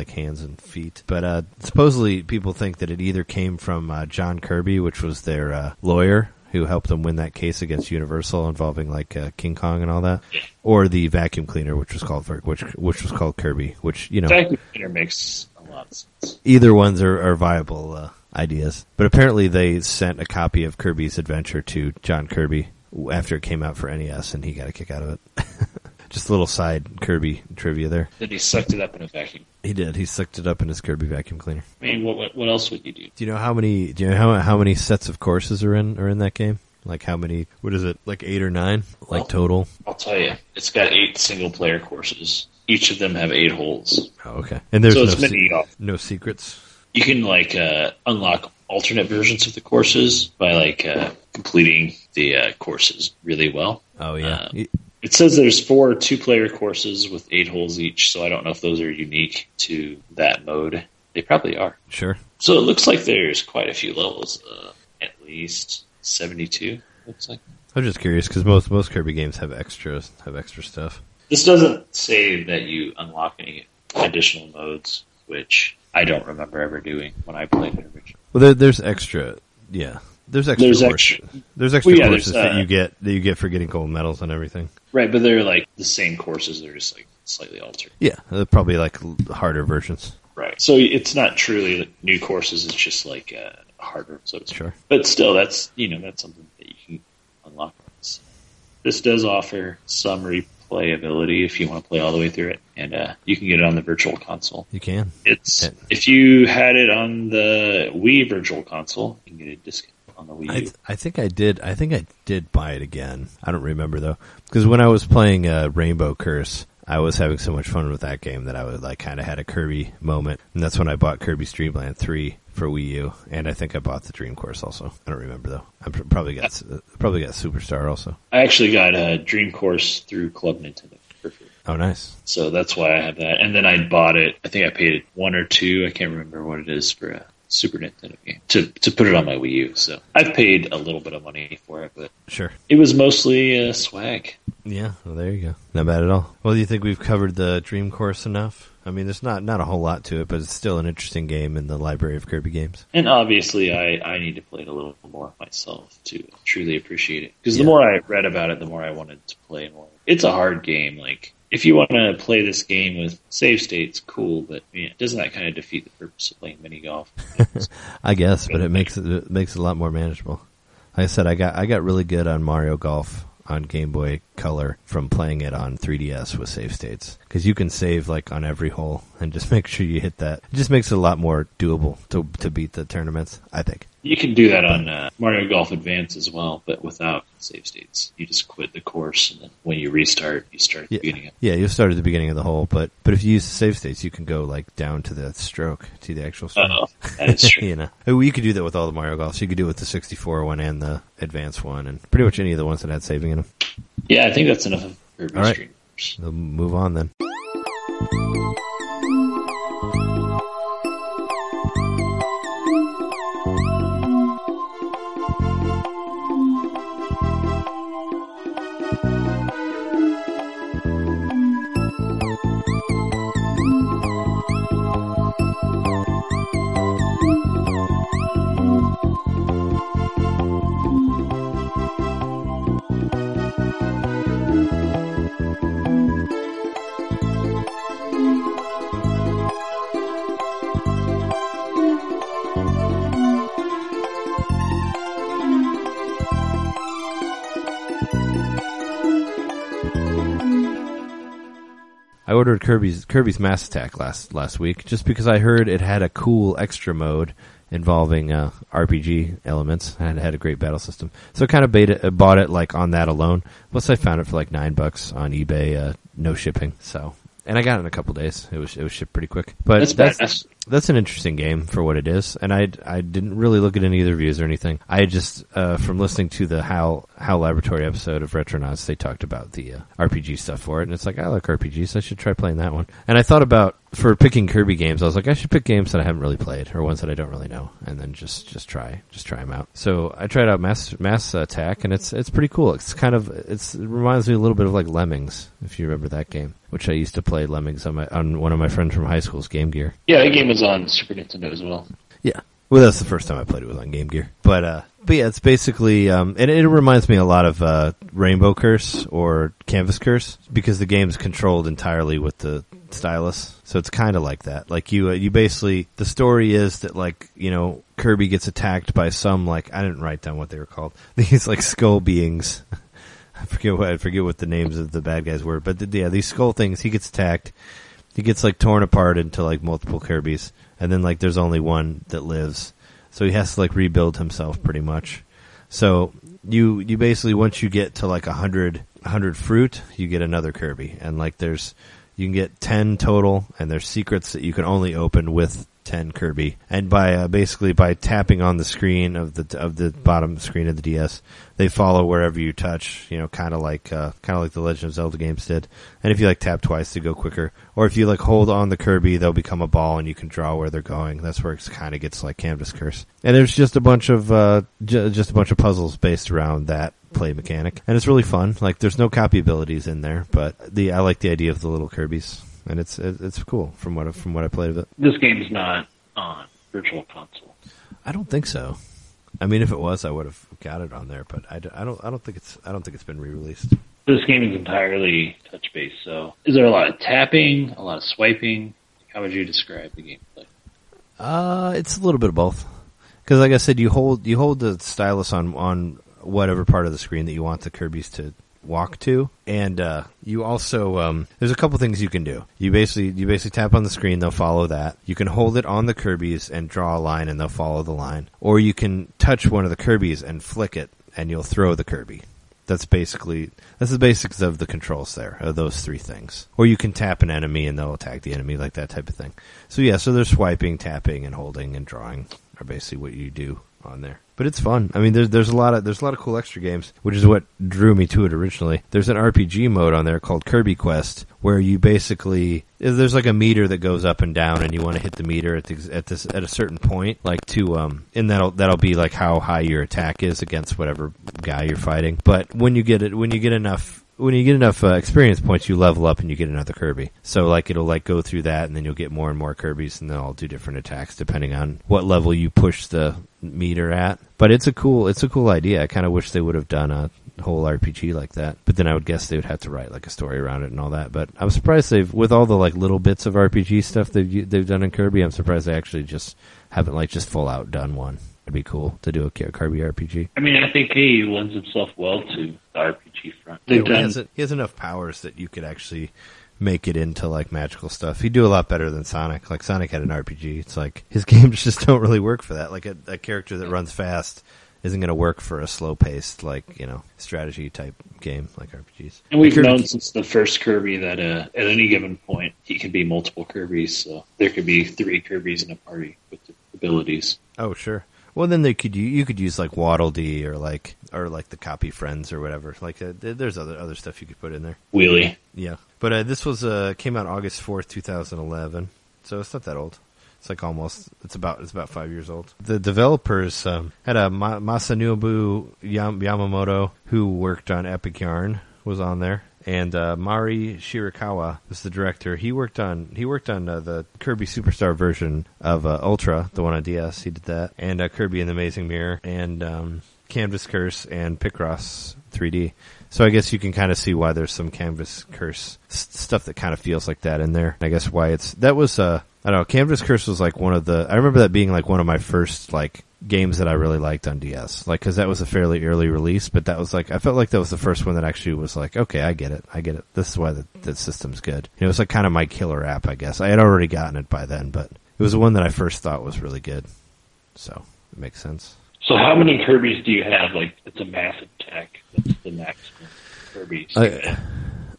hands and feet. But supposedly people think that it either came from John Kirby, which was their lawyer who helped them win that case against Universal involving like King Kong and all that, or the vacuum cleaner, which was called Kirby. Which vacuum cleaner makes a lot of sense. Either ones are viable ideas, but apparently they sent a copy of Kirby's Adventure to John Kirby after it came out for NES, and he got a kick out of it. Just a little side Kirby trivia there. Then he sucked it up in a vacuum. He did. He sucked it up in his Kirby vacuum cleaner. What else would you do? Do you know how many sets of courses are in that game? Like how many? What is it? Like 8 or 9? Like total? I'll tell you. It's got 8 single player courses. Each of them have 8 holes. Oh, okay. And there's no secrets. You can unlock alternate versions of the courses by completing the courses really well. Oh yeah. It says there's 4 two-player courses with 8 holes each, so I don't know if those are unique to that mode. They probably are. Sure. So it looks like there's quite a few levels, at least 72. Looks like. I'm just curious because most Kirby games have extra stuff. This doesn't say that you unlock any additional modes, which I don't remember ever doing when I played it originally. Well, there's extra, yeah. There's extra courses that you get for getting gold medals and everything. Right, but they're like the same courses. They're just like slightly altered. Yeah, they're probably like harder versions. Right. So it's not truly new courses. It's just like harder. So it's sure. But still, that's something that you can unlock. This does offer some replayability if you want to play all the way through it, and you can get it on the Virtual Console. You can. If you had it on the Wii Virtual Console, you can get a discount. I think I did buy it again. I don't remember though, because when I was playing Rainbow Curse, I was having so much fun with that game that I was like kind of had a Kirby moment, and that's when I bought Kirby's Dream Land 3 for Wii U, and I think I bought the Dream Course also. I don't remember though. I probably got Superstar also. I actually got a Dream Course through Club Nintendo. Oh, nice. So that's why I have that, and then I bought it. I think I paid $1 or $2. I can't remember what it is for. Super Nintendo game to put it on my Wii U. So I've paid a little bit of money for it, but sure, it was mostly swag. Yeah, well, there you go. Not bad at all. Well, do you think we've covered the Dream Course enough? There's not a whole lot to it, but it's still an interesting game in the library of Kirby games. And obviously, I need to play it a little more myself to truly appreciate it. Because the more I read about it, the more I wanted to play more. It's a hard game, like. If you want to play this game with save states, cool, but doesn't that kind of defeat the purpose of playing mini golf? I guess, but it makes it a lot more manageable. Like I said, I got really good on Mario Golf on Game Boy Color from playing it on 3DS with save states, because you can save like on every hole and just make sure you hit that. It just makes it a lot more doable to beat the tournaments, I think. You can do that on Mario Golf Advance as well, but without save states. You just quit the course, and then when you restart, you start at the beginning of it. Yeah, you'll start at the beginning of the hole, but if you use the save states, you can go like down to the stroke, to the actual stroke. Oh, that is true. You could do that with all the Mario Golfs. You could do it with the 64 one and the Advance one, and pretty much any of the ones that had saving in them. Yeah, I think that's enough of Kirby. All right, streamers. We'll move on then. I ordered Kirby's Mass Attack last week just because I heard it had a cool extra mode involving RPG elements, and it had a great battle system. So I kind of bought it like on that alone. Plus, I found it for like $9 on eBay, no shipping. So, and I got it in a couple days. It was shipped pretty quick. But that's an interesting game for what it is. And I didn't really look at any of the reviews or anything. I just from listening to the HAL Laboratory episode of Retronauts, they talked about the RPG stuff for it, and it's like I like RPGs. I should try playing that one. And I thought about. For picking Kirby games, I was like, I should pick games that I haven't really played or ones that I don't really know, and then just try them out. So I tried out Mass Attack, and it's pretty cool. It's kind of it reminds me a little bit of like Lemmings, if you remember that game, which I used to play Lemmings on one of my friends from high school's Game Gear. Yeah, that game was on Super Nintendo as well. Yeah, well, that's the first time I played it was on Game Gear, but yeah, it's basically and it reminds me a lot of Rainbow Curse or Canvas Curse because the game's controlled entirely with the stylus. So it's kind of like that. Like you basically the story is that like, you know, Kirby gets attacked by some like I didn't write down what they were called. These like skull beings. I forget what the names of the bad guys were, but yeah, these skull things, he gets attacked. He gets like torn apart into like multiple Kirbys, and then like there's only one that lives. So he has to like rebuild himself pretty much. So you basically once you get to like 100 fruit, you get another Kirby, and like there's you can get 10 total, and there's secrets that you can only open with 10 Kirby. And by basically by tapping on the screen of the bottom screen of the DS, they follow wherever you touch. You know, kind of like the Legend of Zelda games did. And if you like tap twice, they go quicker. Or if you like hold on the Kirby, they'll become a ball, and you can draw where they're going. That's where it kind of gets like Canvas Curse. And there's just a bunch of puzzles based around that play mechanic, and it's really fun. Like there's no copy abilities in there, but I like the idea of the little Kirbys, and it's cool from what I played of it. This game's not on Virtual Console. I don't think so. I mean, if it was, I would have got it on there, but I don't think it's been re-released. This game is entirely touch-based. So, is there a lot of tapping, a lot of swiping? How would you describe the gameplay? It's a little bit of both. Because, like I said, you hold the stylus on whatever part of the screen that you want the Kirbys to walk to, and you also there's a couple things you can do. You basically tap on the screen, they'll follow that. You can hold it on the Kirbys and draw a line, and they'll follow the line. Or you can touch one of the Kirbys and flick it, and you'll throw the Kirby. That's the basics of the controls there, of those three things. Or you can tap an enemy, and they'll attack the enemy, like that type of thing. So yeah, so there's swiping, tapping, and holding, and drawing are basically what you do on there. But it's fun. I mean, there's a lot of cool extra games, which is what drew me to it originally. There's an RPG mode on there called Kirby Quest, where you basically there's like a meter that goes up and down, and you want to hit the meter at a certain point, like to and that'll be like how high your attack is against whatever guy you're fighting. But when you get enough experience points, you level up and you get another Kirby. So like it'll like go through that, and then you'll get more and more Kirbys, and they'll all do different attacks depending on what level you push the meter at. But it's a cool idea. I kind of wish they would have done a whole RPG like that. But then I would guess they would have to write like a story around it and all that. But I'm surprised they've with all the like little bits of RPG stuff they've done in Kirby. I'm surprised they actually just haven't like just full out done one. It'd be cool to do a Kirby RPG. I mean, I think he lends himself well to the RPG front. He has enough powers that you could actually make it into like magical stuff. He'd do a lot better than Sonic. Like Sonic had an RPG. It's like his games just don't really work for that. Like a character that runs fast isn't going to work for a slow-paced, like, you know, strategy type game like RPGs. And we've known since the first Kirby that at any given point he could be multiple Kirbys. So there could be three Kirbys in a party with the abilities. Oh, sure. Well, then they could you could use like Waddle Dee or like the Copy Friends or whatever. Like there's other stuff you could put in there. Wheelie, yeah. But this was came out August 4th, 2011, so it's not that old. It's like it's about 5 years old. The developers had a Masanobu Yamamoto, who worked on Epic Yarn, was on there. And Mari Shirakawa is the director. He worked on the Kirby Superstar version of Ultra, the one on DS. He did that, and Kirby and the Amazing Mirror, and Canvas Curse, and Picross 3D. So I guess you can kind of see why there's some Canvas Curse stuff that kind of feels like that in there. I guess why it's that was I don't know. Canvas Curse was like one of the, I remember that being like one of my first like games that I really liked on DS. Like, cause that was a fairly early release, but that was like, I felt like that was the first one that actually was like, okay, I get it. This is why the system's good. It was like kind of my killer app, I guess. I had already gotten it by then, but it was the one that I first thought was really good. So it makes sense. So how many Kirbys do you have? Like, it's a massive tech. That's the next Kirby.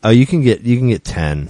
You can get 10.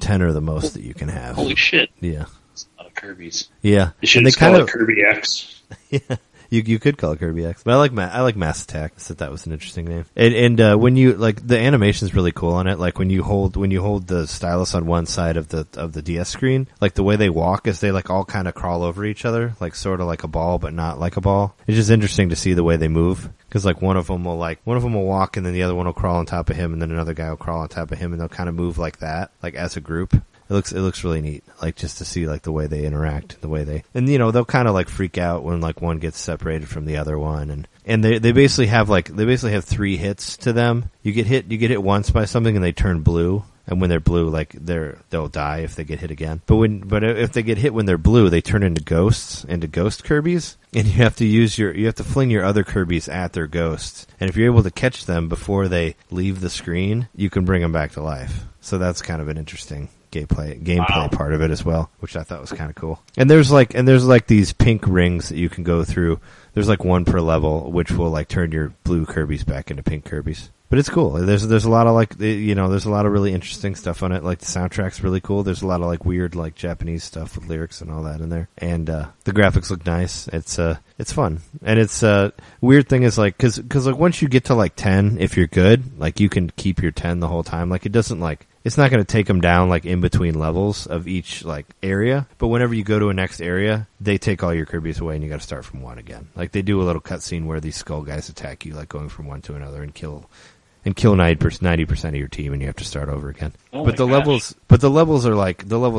10 are the most that you can have. Holy shit. Yeah. A lot of Kirby's. Yeah. You should just call it Kirby X. Yeah. You could call it Kirby X. But I like Mass Attack. I said that was an interesting name. And when you, like, the animation's really cool on it. Like, when you hold the stylus on one side of the DS screen, like, the way they walk is they, like, all kind of crawl over each other, like, sort of like a ball, but not like a ball. It's just interesting to see the way they move. Cause, like, one of them will walk and then the other one will crawl on top of him and then another guy will crawl on top of him and they'll kind of move like that, like, as a group. It looks really neat, like, just to see, like, the way they interact, and, you know, they'll kind of, like, freak out when, like, one gets separated from the other one, and they basically have three hits to them. You get hit once by something and they turn blue, and when they're blue, like, they'll die if they get hit again. But if they get hit when they're blue, they turn into ghosts, into ghost Kirbys, and you have to fling your other Kirbys at their ghosts, and if you're able to catch them before they leave the screen, you can bring them back to life. So that's kind of an interesting gameplay wow. part of it as well, which I thought was kind of cool. And there's like these pink rings that you can go through. There's like one per level, which will like turn your blue Kirbys back into pink Kirbys. But it's cool. There's a lot of like, you know, there's a lot of really interesting stuff on it. Like the soundtrack's really cool. There's a lot of like weird like Japanese stuff with lyrics and all that in there. And the graphics look nice. It's fun. And it's weird thing is like cuz like once you get to like 10, if you're good, like you can keep your 10 the whole time. Like it doesn't like it's not going to take them down like in between levels of each like area, but whenever you go to a next area, they take all your Kirbys away and you got to start from one again. Like they do a little cutscene where these skull guys attack you, like going from one to another and kill 90% of your team and you have to start over again. Oh but the gosh. levels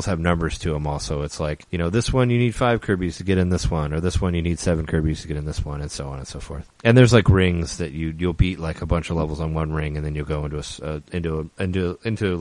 have numbers to them also. It's like, you know, this one you need 5 Kirbys to get in this one, or this one you need 7 Kirbys to get in this one, and so on and so forth. And there's like rings that you'll beat like a bunch of levels on one ring, and then you'll go into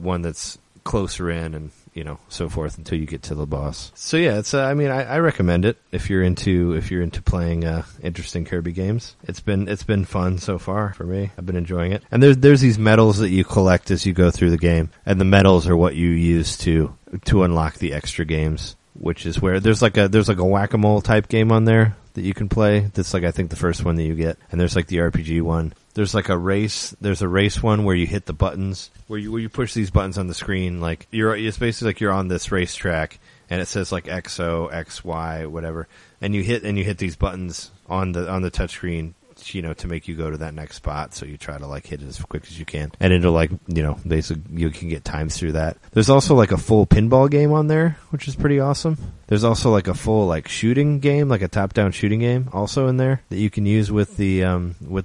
one that's closer in, and you know, so forth until you get to the boss. So yeah, it's I mean, I recommend it if you're into playing interesting Kirby games. It's been fun so far for me. I've been enjoying it. And there's these medals that you collect as you go through the game, and the medals are what you use to unlock the extra games, which is where there's like a whack-a-mole type game on there that you can play. That's like I think the first one that you get, and there's like the RPG one. There's like a race. There's a race one where you hit the buttons, where you push these buttons on the screen. Like it's basically like you're on this racetrack, and it says like XO, XY, whatever, and you hit these buttons on the touchscreen, you know, to make you go to that next spot. So you try to like hit it as quick as you can, and it'll like, you know, basically you can get times through that. There's also like a full pinball game on there, which is pretty awesome. There's also like a full like shooting game, like a top-down shooting game also in there that you can use with the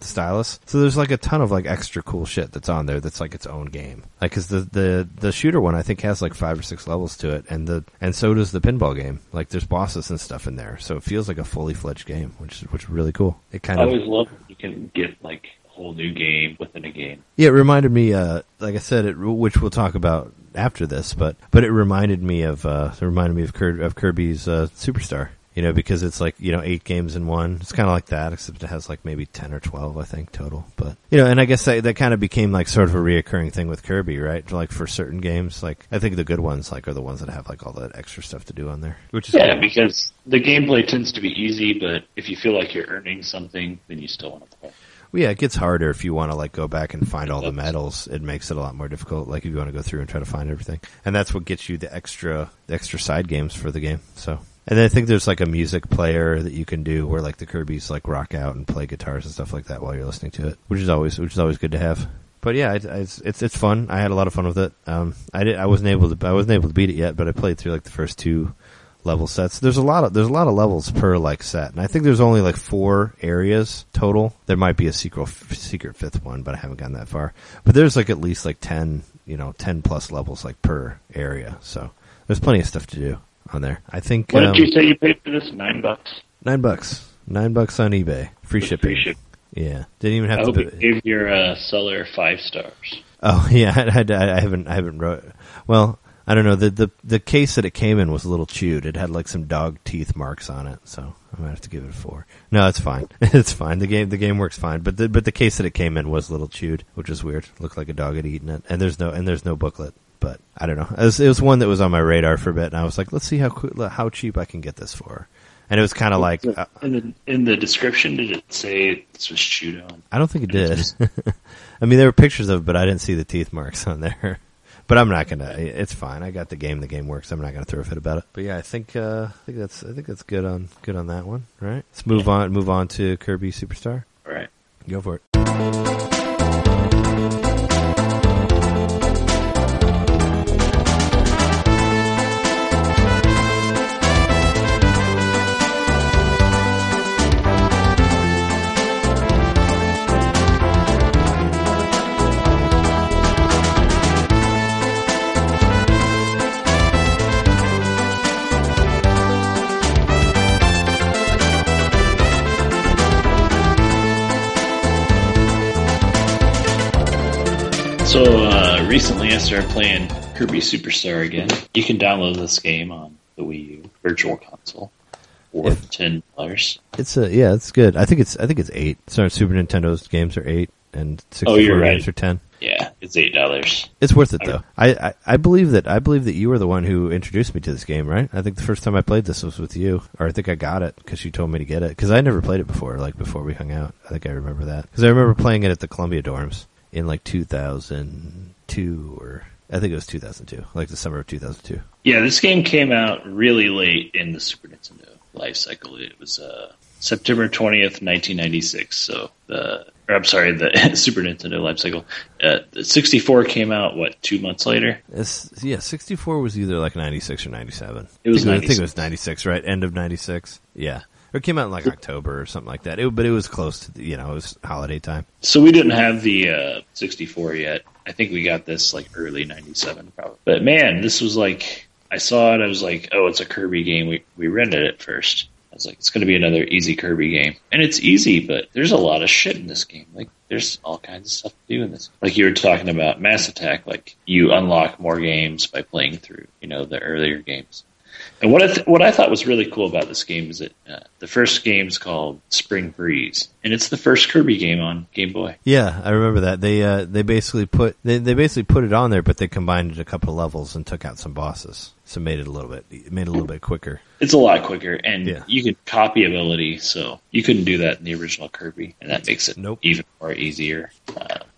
stylus. So there's like a ton of like extra cool shit that's on there that's like its own game. Like cuz the shooter one I think has like 5 or 6 levels to it, and so does the pinball game. Like there's bosses and stuff in there. So it feels like a fully fledged game, which is really cool. It kind of I always love you can get like a whole new game within a game. Yeah, it reminded me like I said, which we'll talk about after this, but it reminded me of Kirby's Superstar, you know, because it's like, you know, 8 games in one. It's kind of like that, except it has like maybe 10 or 12, I think, total. But you know, and I guess that kind of became like sort of a reoccurring thing with Kirby, right? Like for certain games, like I think the good ones like are the ones that have like all that extra stuff to do on there, which is cool. Because the gameplay tends to be easy, but if you feel like you're earning something, then you still want to play. Well, yeah, it gets harder if you want to like go back and find all the medals. It makes it a lot more difficult. Like if you want to go through and try to find everything, and that's what gets you the extra side games for the game. So, and then I think there's like a music player that you can do where like the Kirbys like rock out and play guitars and stuff like that while you're listening to it, which is always good to have. But yeah, it's fun. I had a lot of fun with it. I wasn't able to beat it yet, but I played through like the first 2 level sets. There's a lot of levels per like set, and I think there's only like 4 areas total. There might be a secret 5th one, but I haven't gotten that far. But there's like at least like 10 plus levels like per area, so there's plenty of stuff to do on there. I think. What did you say you paid for this? $9. $9 on eBay. Free shipping. Yeah, didn't even have to. You gave your seller 5 stars. Oh yeah, I haven't wrote. Well, I don't know, the case that it came in was a little chewed. It had like some dog teeth marks on it, so I might have to give it a 4. No, it's fine. It's fine. The game works fine, but the case that it came in was a little chewed, which is weird. It looked like a dog had eaten it, and there's no booklet. But I don't know. It was one that was on my radar for a bit, and I was like, let's see how cheap I can get this for. And it was kind of like... In the description, did it say this was chewed on? I don't think it did. I mean, there were pictures of it, but I didn't see the teeth marks on there. But I'm not going to... It's fine. I got the game. The game works. I'm not going to throw a fit about it. But yeah, I think that's good on that one, right? Let's move on to Kirby Superstar. All right. Go for it. So, recently I started playing Kirby Superstar again. You can download this game on the Wii U Virtual Console for $10. It's good. I think it's $8. Sorry, Super Nintendo's games are $8 and 64 games are $10. Yeah, it's $8. It's worth it though. I believe that you were the one who introduced me to this game, right? I think the first time I played this was with you, or I think I got it because you told me to get it because I never played it before. Like before we hung out, I think I remember that because I remember playing it at the Columbia dorms. In like 2002, or I think it was 2002, like the summer of 2002. Yeah, this game came out really late in the Super Nintendo life cycle. It was September 20th, 1996. So the Super Nintendo life cycle. The 64 came out 2 months later. Yeah, 64 was either like 96 or 97. I think it was 96, right? End of 96. Yeah. Or it came out in like October or something like that. But it was close to, it was holiday time. So we didn't have the 64 yet. I think we got this like early 97 probably. But man, this was like, I saw it. I was like, oh, it's a Kirby game. We rented it first. I was like, it's going to be another easy Kirby game. And it's easy, but there's a lot of shit in this game. Like, there's all kinds of stuff to do in this. Like you were talking about Mass Attack. Like, you unlock more games by playing through, the earlier games. And what I thought was really cool about this game is that the first game's called Spring Breeze, and it's the first Kirby game on Game Boy. Yeah, I remember that. They basically put it on there, but they combined it a couple of levels and took out some bosses, so made it a little bit quicker. It's a lot quicker, and you can copy ability, so you couldn't do that in the original Kirby, and that makes it even more easier.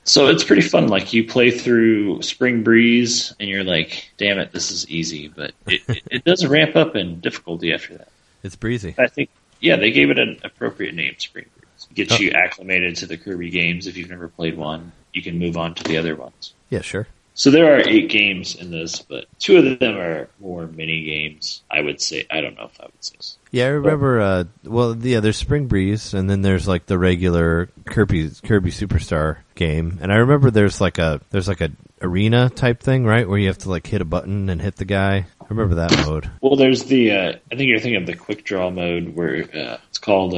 So it's pretty fun. Like, you play through Spring Breeze, and you're like, damn it, this is easy. But it does ramp up in difficulty after that. It's breezy. I think, yeah, they gave it an appropriate name, Spring Breeze. It gets you acclimated to the Kirby games. If you've never played one, you can move on to the other ones. Yeah, sure. So there are 8 games in this, but 2 of them are more mini games, I would say. I don't know if I would say so. Yeah, I remember, there's Spring Breeze, and then there's, like, the regular Kirby Superstar game. And I remember there's like a arena type thing, right, where you have to, like, hit a button and hit the guy. I remember that mode. Well, there's the, I think you're thinking of the quick draw mode where it's called,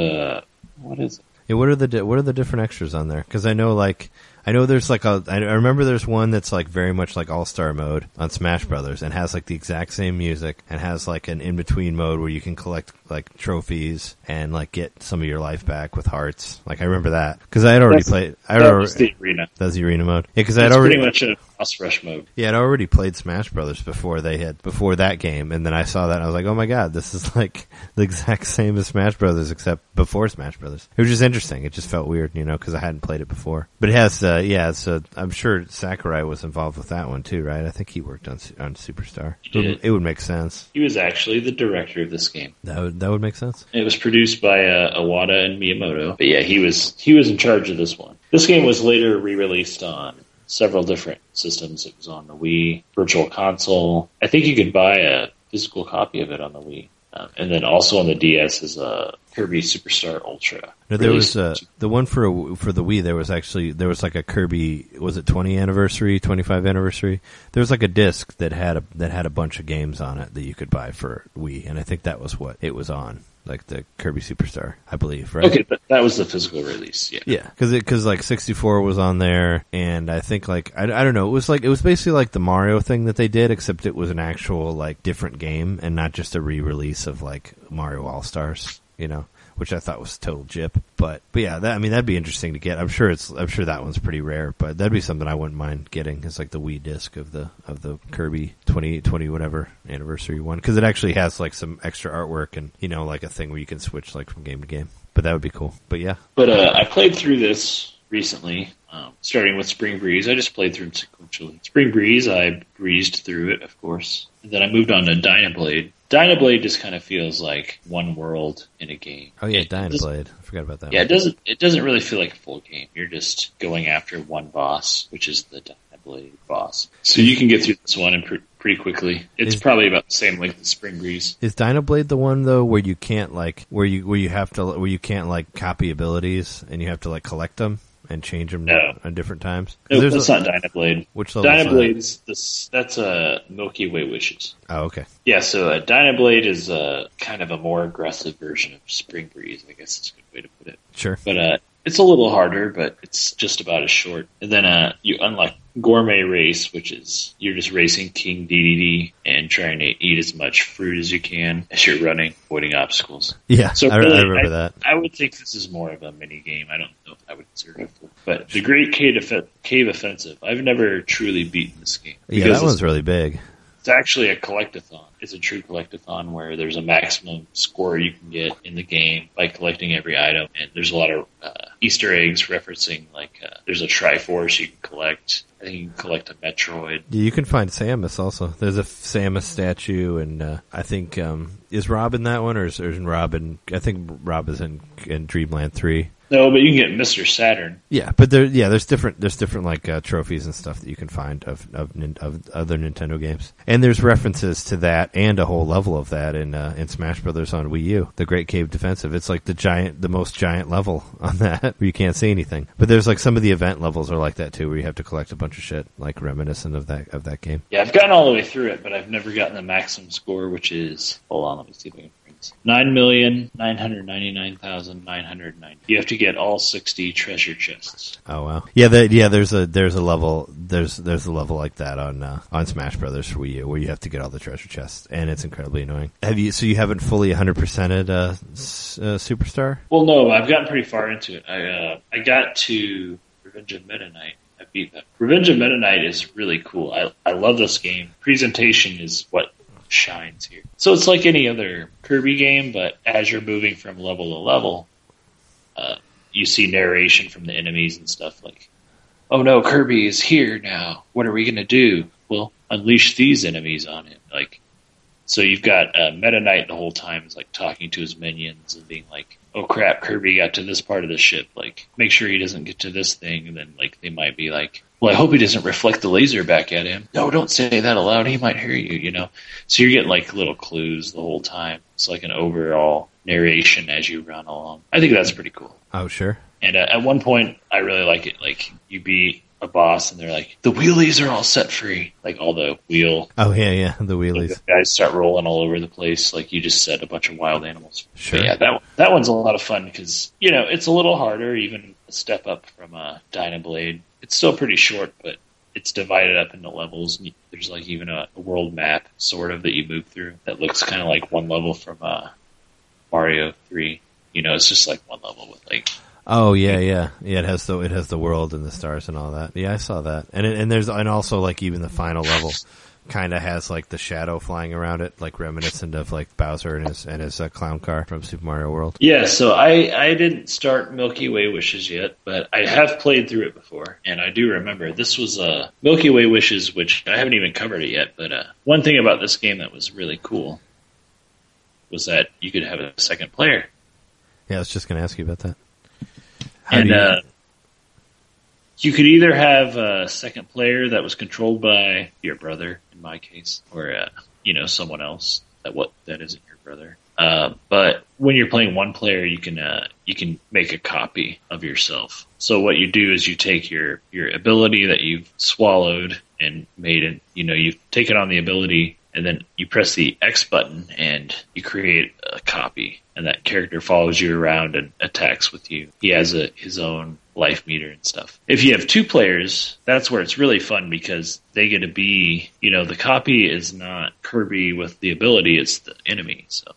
what is it? Yeah, what are the different extras on there? Because I know, like... I remember there's one that's like very much like All-Star mode on Smash Brothers and has like the exact same music and has like an in-between mode where you can collect like trophies and like get some of your life back with hearts. Like I remember that because I had already played. That was the arena. That's the arena mode. Yeah, because I had already pretty much a boss rush mode. Yeah, I'd already played Smash Brothers before that game, and then I saw that and I was like, oh my god, this is like the exact same as Smash Brothers except before Smash Brothers. It was just interesting. It just felt weird, because I hadn't played it before, but it has. I'm sure Sakurai was involved with that one too, right? I think he worked on Superstar. It would make sense. He was actually the director of this game. That would make sense. It was produced by Iwata and Miyamoto. But yeah, he was in charge of this one. This game was later re-released on several different systems. It was on the Wii, Virtual Console. I think you could buy a physical copy of it on the Wii. And then also on the DS is Kirby Superstar Ultra. No, there was the one for the Wii. There was like a Kirby. Was it 20th anniversary, 25th anniversary? There was like a disc that had a bunch of games on it that you could buy for Wii, and I think that was what it was on. like the Kirby Superstar, I believe, right? Okay, but that was the physical release, yeah. Yeah, because like 64 was on there, and I think like I don't know, it was basically like the Mario thing that they did, except it was an actual like different game and not just a re-release of like Mario All-Stars, you know, which I thought was total jip. But yeah, that'd be interesting to get. I'm sure that one's pretty rare, but that'd be something I wouldn't mind getting. It's like the Wii disc of the Kirby 2020 whatever anniversary one, because it actually has like some extra artwork and, you know, like a thing where you can switch like from game to game. But that would be cool. But yeah. But I played through this recently, starting with Spring Breeze. I just played through it sequentially. Spring Breeze, I breezed through it, of course. And then I moved on to Dynablade. Dynablade just kind of feels like one world in a game. Oh yeah, Dynablade. I forgot about that. Yeah, it doesn't really feel like a full game. You're just going after one boss, which is the Dynablade boss. So you can get through this one and pretty quickly. It's probably about the same length as Spring Breeze. Is Dynablade the one though where you can't like where you can't like copy abilities and you have to like collect them? And change them at different times? No, that's not Dynablade. Which level? Dynablade's that's Milky Way Wishes. Oh, okay. Yeah, so Dynablade is kind of a more aggressive version of Spring Breeze, I guess is a good way to put it. Sure. But it's a little harder, but it's just about as short. And then you unlock Gourmet Race, which is you're just racing King DDD and trying to eat as much fruit as you can as you're running, avoiding obstacles. Yeah, so really, I remember that. I would think this is more of a mini game. I don't know if I would consider it full. But the Great Cave Offensive, I've never truly beaten this game. Yeah, that one's really big. It's actually a collectathon. It's a true collectathon where there's a maximum score you can get in the game by collecting every item. And there's a lot of Easter eggs referencing, like, there's a Triforce you can collect. I think you can collect a Metroid. You can find Samus also. There's a Samus statue, and I think, is Rob in that one, or is Rob in, I think Rob is in Dreamland 3. No, but you can get Mr. Saturn. Yeah, but there's different like trophies and stuff that you can find of other Nintendo games, and there's references to that and a whole level of that in Smash Brothers on Wii U, the Great Cave Defensive. It's like the most giant level on that where you can't see anything. But there's like some of the event levels are like that too, where you have to collect a bunch of shit, like reminiscent of that game. Yeah, I've gotten all the way through it, but I've never gotten the maximum score, which is, hold on, let me see if I can. 9,999,990. You have to get all 60 treasure chests. Oh wow! Yeah, there's a level like that on Smash Brothers for Wii U where you have to get all the treasure chests, and it's incredibly annoying. So you haven't fully 100%ed Superstar? Well, no, I've gotten pretty far into it. I got to Revenge of Meta Knight. I beat that. Revenge of Meta Knight is really cool. I love this game. Presentation is what shines here. So it's like any other Kirby game, but as you're moving from level to level, you see narration from the enemies and stuff like, oh no, Kirby is here now. What are we going to do? We'll unleash these enemies on him. Like, so you've got Meta Knight the whole time is like talking to his minions and being like, oh crap, Kirby got to this part of the ship. Like, make sure he doesn't get to this thing. And then like, they might be like, well, I hope he doesn't reflect the laser back at him. No, don't say that aloud. He might hear you, you know. So you're getting, like, little clues the whole time. It's like an overall narration as you run along. I think that's pretty cool. Oh, sure. And at one point, I really like it. Like, you beat a boss, and they're like, the wheelies are all set free. Like, all the wheel. Oh, yeah, the wheelies. Like, the guys start rolling all over the place. Like, you just set a bunch of wild animals. Sure. But yeah, that one's a lot of fun because, you know, it's a little harder, even a step up from Dynablade. It's still pretty short, but it's divided up into levels. There's like even a world map, sort of, that you move through that looks kind of like one level from Mario 3. You know, it's just like one level with like. Oh yeah. It has the world and the stars and all that. Yeah, I saw that, and also like even the final level kind of has like the shadow flying around it, like reminiscent of like Bowser and his clown car from Super Mario World. Yeah, so I didn't start Milky Way Wishes yet, but I have played through it before, and I do remember this was Milky Way Wishes, which I haven't even covered it yet, but one thing about this game that was really cool was that you could have a second player. Yeah, I was just going to ask you about that. You could either have a second player that was controlled by your brother, in my case, or you know, someone else that isn't your brother. But when you're playing one player, you can make a copy of yourself. So what you do is you take your ability that you've swallowed and made it. You know, you've taken on the ability and then you press the X button and you create a copy, and that character follows you around and attacks with you. He has his own life meter and stuff. If you have two players, that's where it's really fun, because they get to be, you know, the copy is not Kirby with the ability, it's the enemy. So,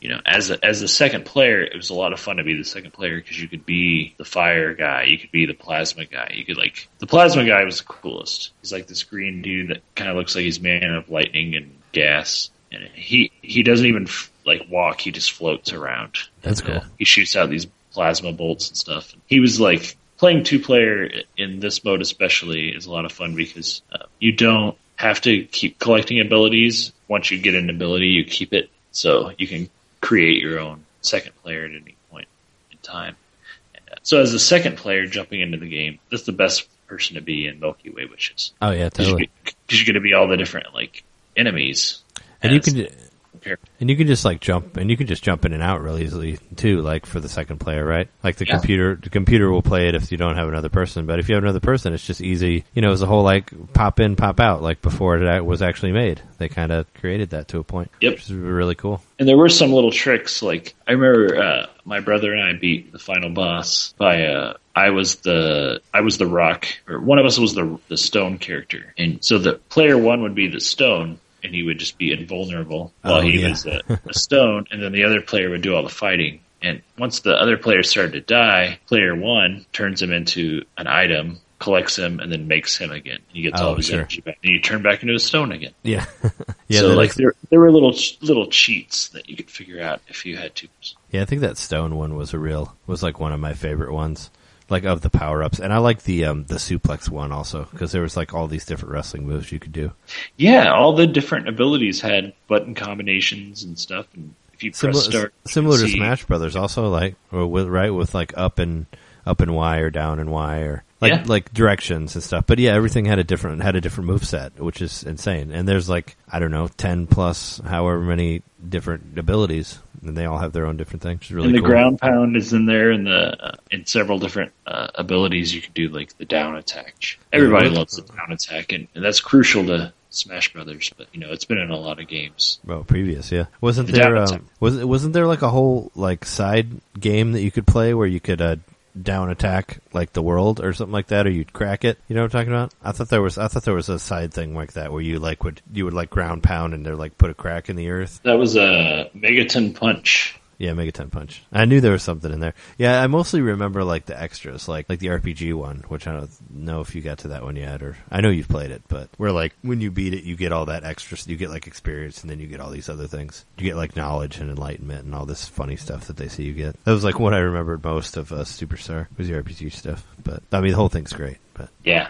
you know, as the second player, it was a lot of fun to be the second player, because you could be the fire guy, you could be the plasma guy, you could, like, the plasma guy was the coolest. He's like this green dude that kind of looks like he's made of lightning and gas, and he doesn't even like walk, he just floats around. That's cool. He shoots out these plasma bolts and stuff. He was like, playing two-player in this mode especially is a lot of fun, because you don't have to keep collecting abilities. Once you get an ability, you keep it, so you can create your own second player at any point in time. So as a second player jumping into the game, that's the best person to be in Milky Way Wishes. Oh yeah, totally. Because you're going to be all the different like enemies, and you can. And you can just like jump, and you can just jump in and out really easily too. Like for the second player, right? Like the computer will play it if you don't have another person. But if you have another person, it's just easy. You know, it was a whole like pop in, pop out. Like before it was actually made, they kind of created that to a point. Yep, which is really cool. And there were some little tricks. Like I remember my brother and I beat the final boss by I was the rock, or one of us was the stone character, and so the player one would be the stone. And he would just be invulnerable while was a stone, and then the other player would do all the fighting. And once the other player started to die, player one turns him into an item, collects him, and then makes him again. And he gets all his energy back, and you turn back into a stone again. Yeah, yeah. So like there were little cheats that you could figure out if you had to. Yeah, I think that stone one was like one of my favorite ones. Like of the power ups, and I like the suplex one also, because there was like all these different wrestling moves you could do. Yeah, all the different abilities had button combinations and stuff. And if you press start, similar to Smash Brothers, also like with like up and Y or down and Y or like directions and stuff. But yeah, everything had a different move set, which is insane. And there's like 10 plus however many different abilities. And they all have their own different things. It's really cool. The ground pound is in there, and in several different abilities you can do, like the down attack. Everybody loves the down attack, and that's crucial to Smash Brothers. But you know, it's been in a lot of games. Well, previous, yeah. Wasn't there like a whole like side game that you could play where you could down attack like the world or something like that, or you'd crack it? You know what I'm talking about? I thought there was a side thing like that where you like would ground pound and they're like put a crack in the earth. That was a Megaton Punch. Yeah, Megaton Punch. I knew there was something in there. Yeah, I mostly remember like the extras, like the RPG one, which I don't know if you got to that one yet, or I know you've played it, but where like when you beat it, you get all that extra, you get like experience, and then you get all these other things. You get like knowledge and enlightenment and all this funny stuff that they say you get. That was like what I remembered most of Superstar was the RPG stuff, but I mean the whole thing's great. But yeah,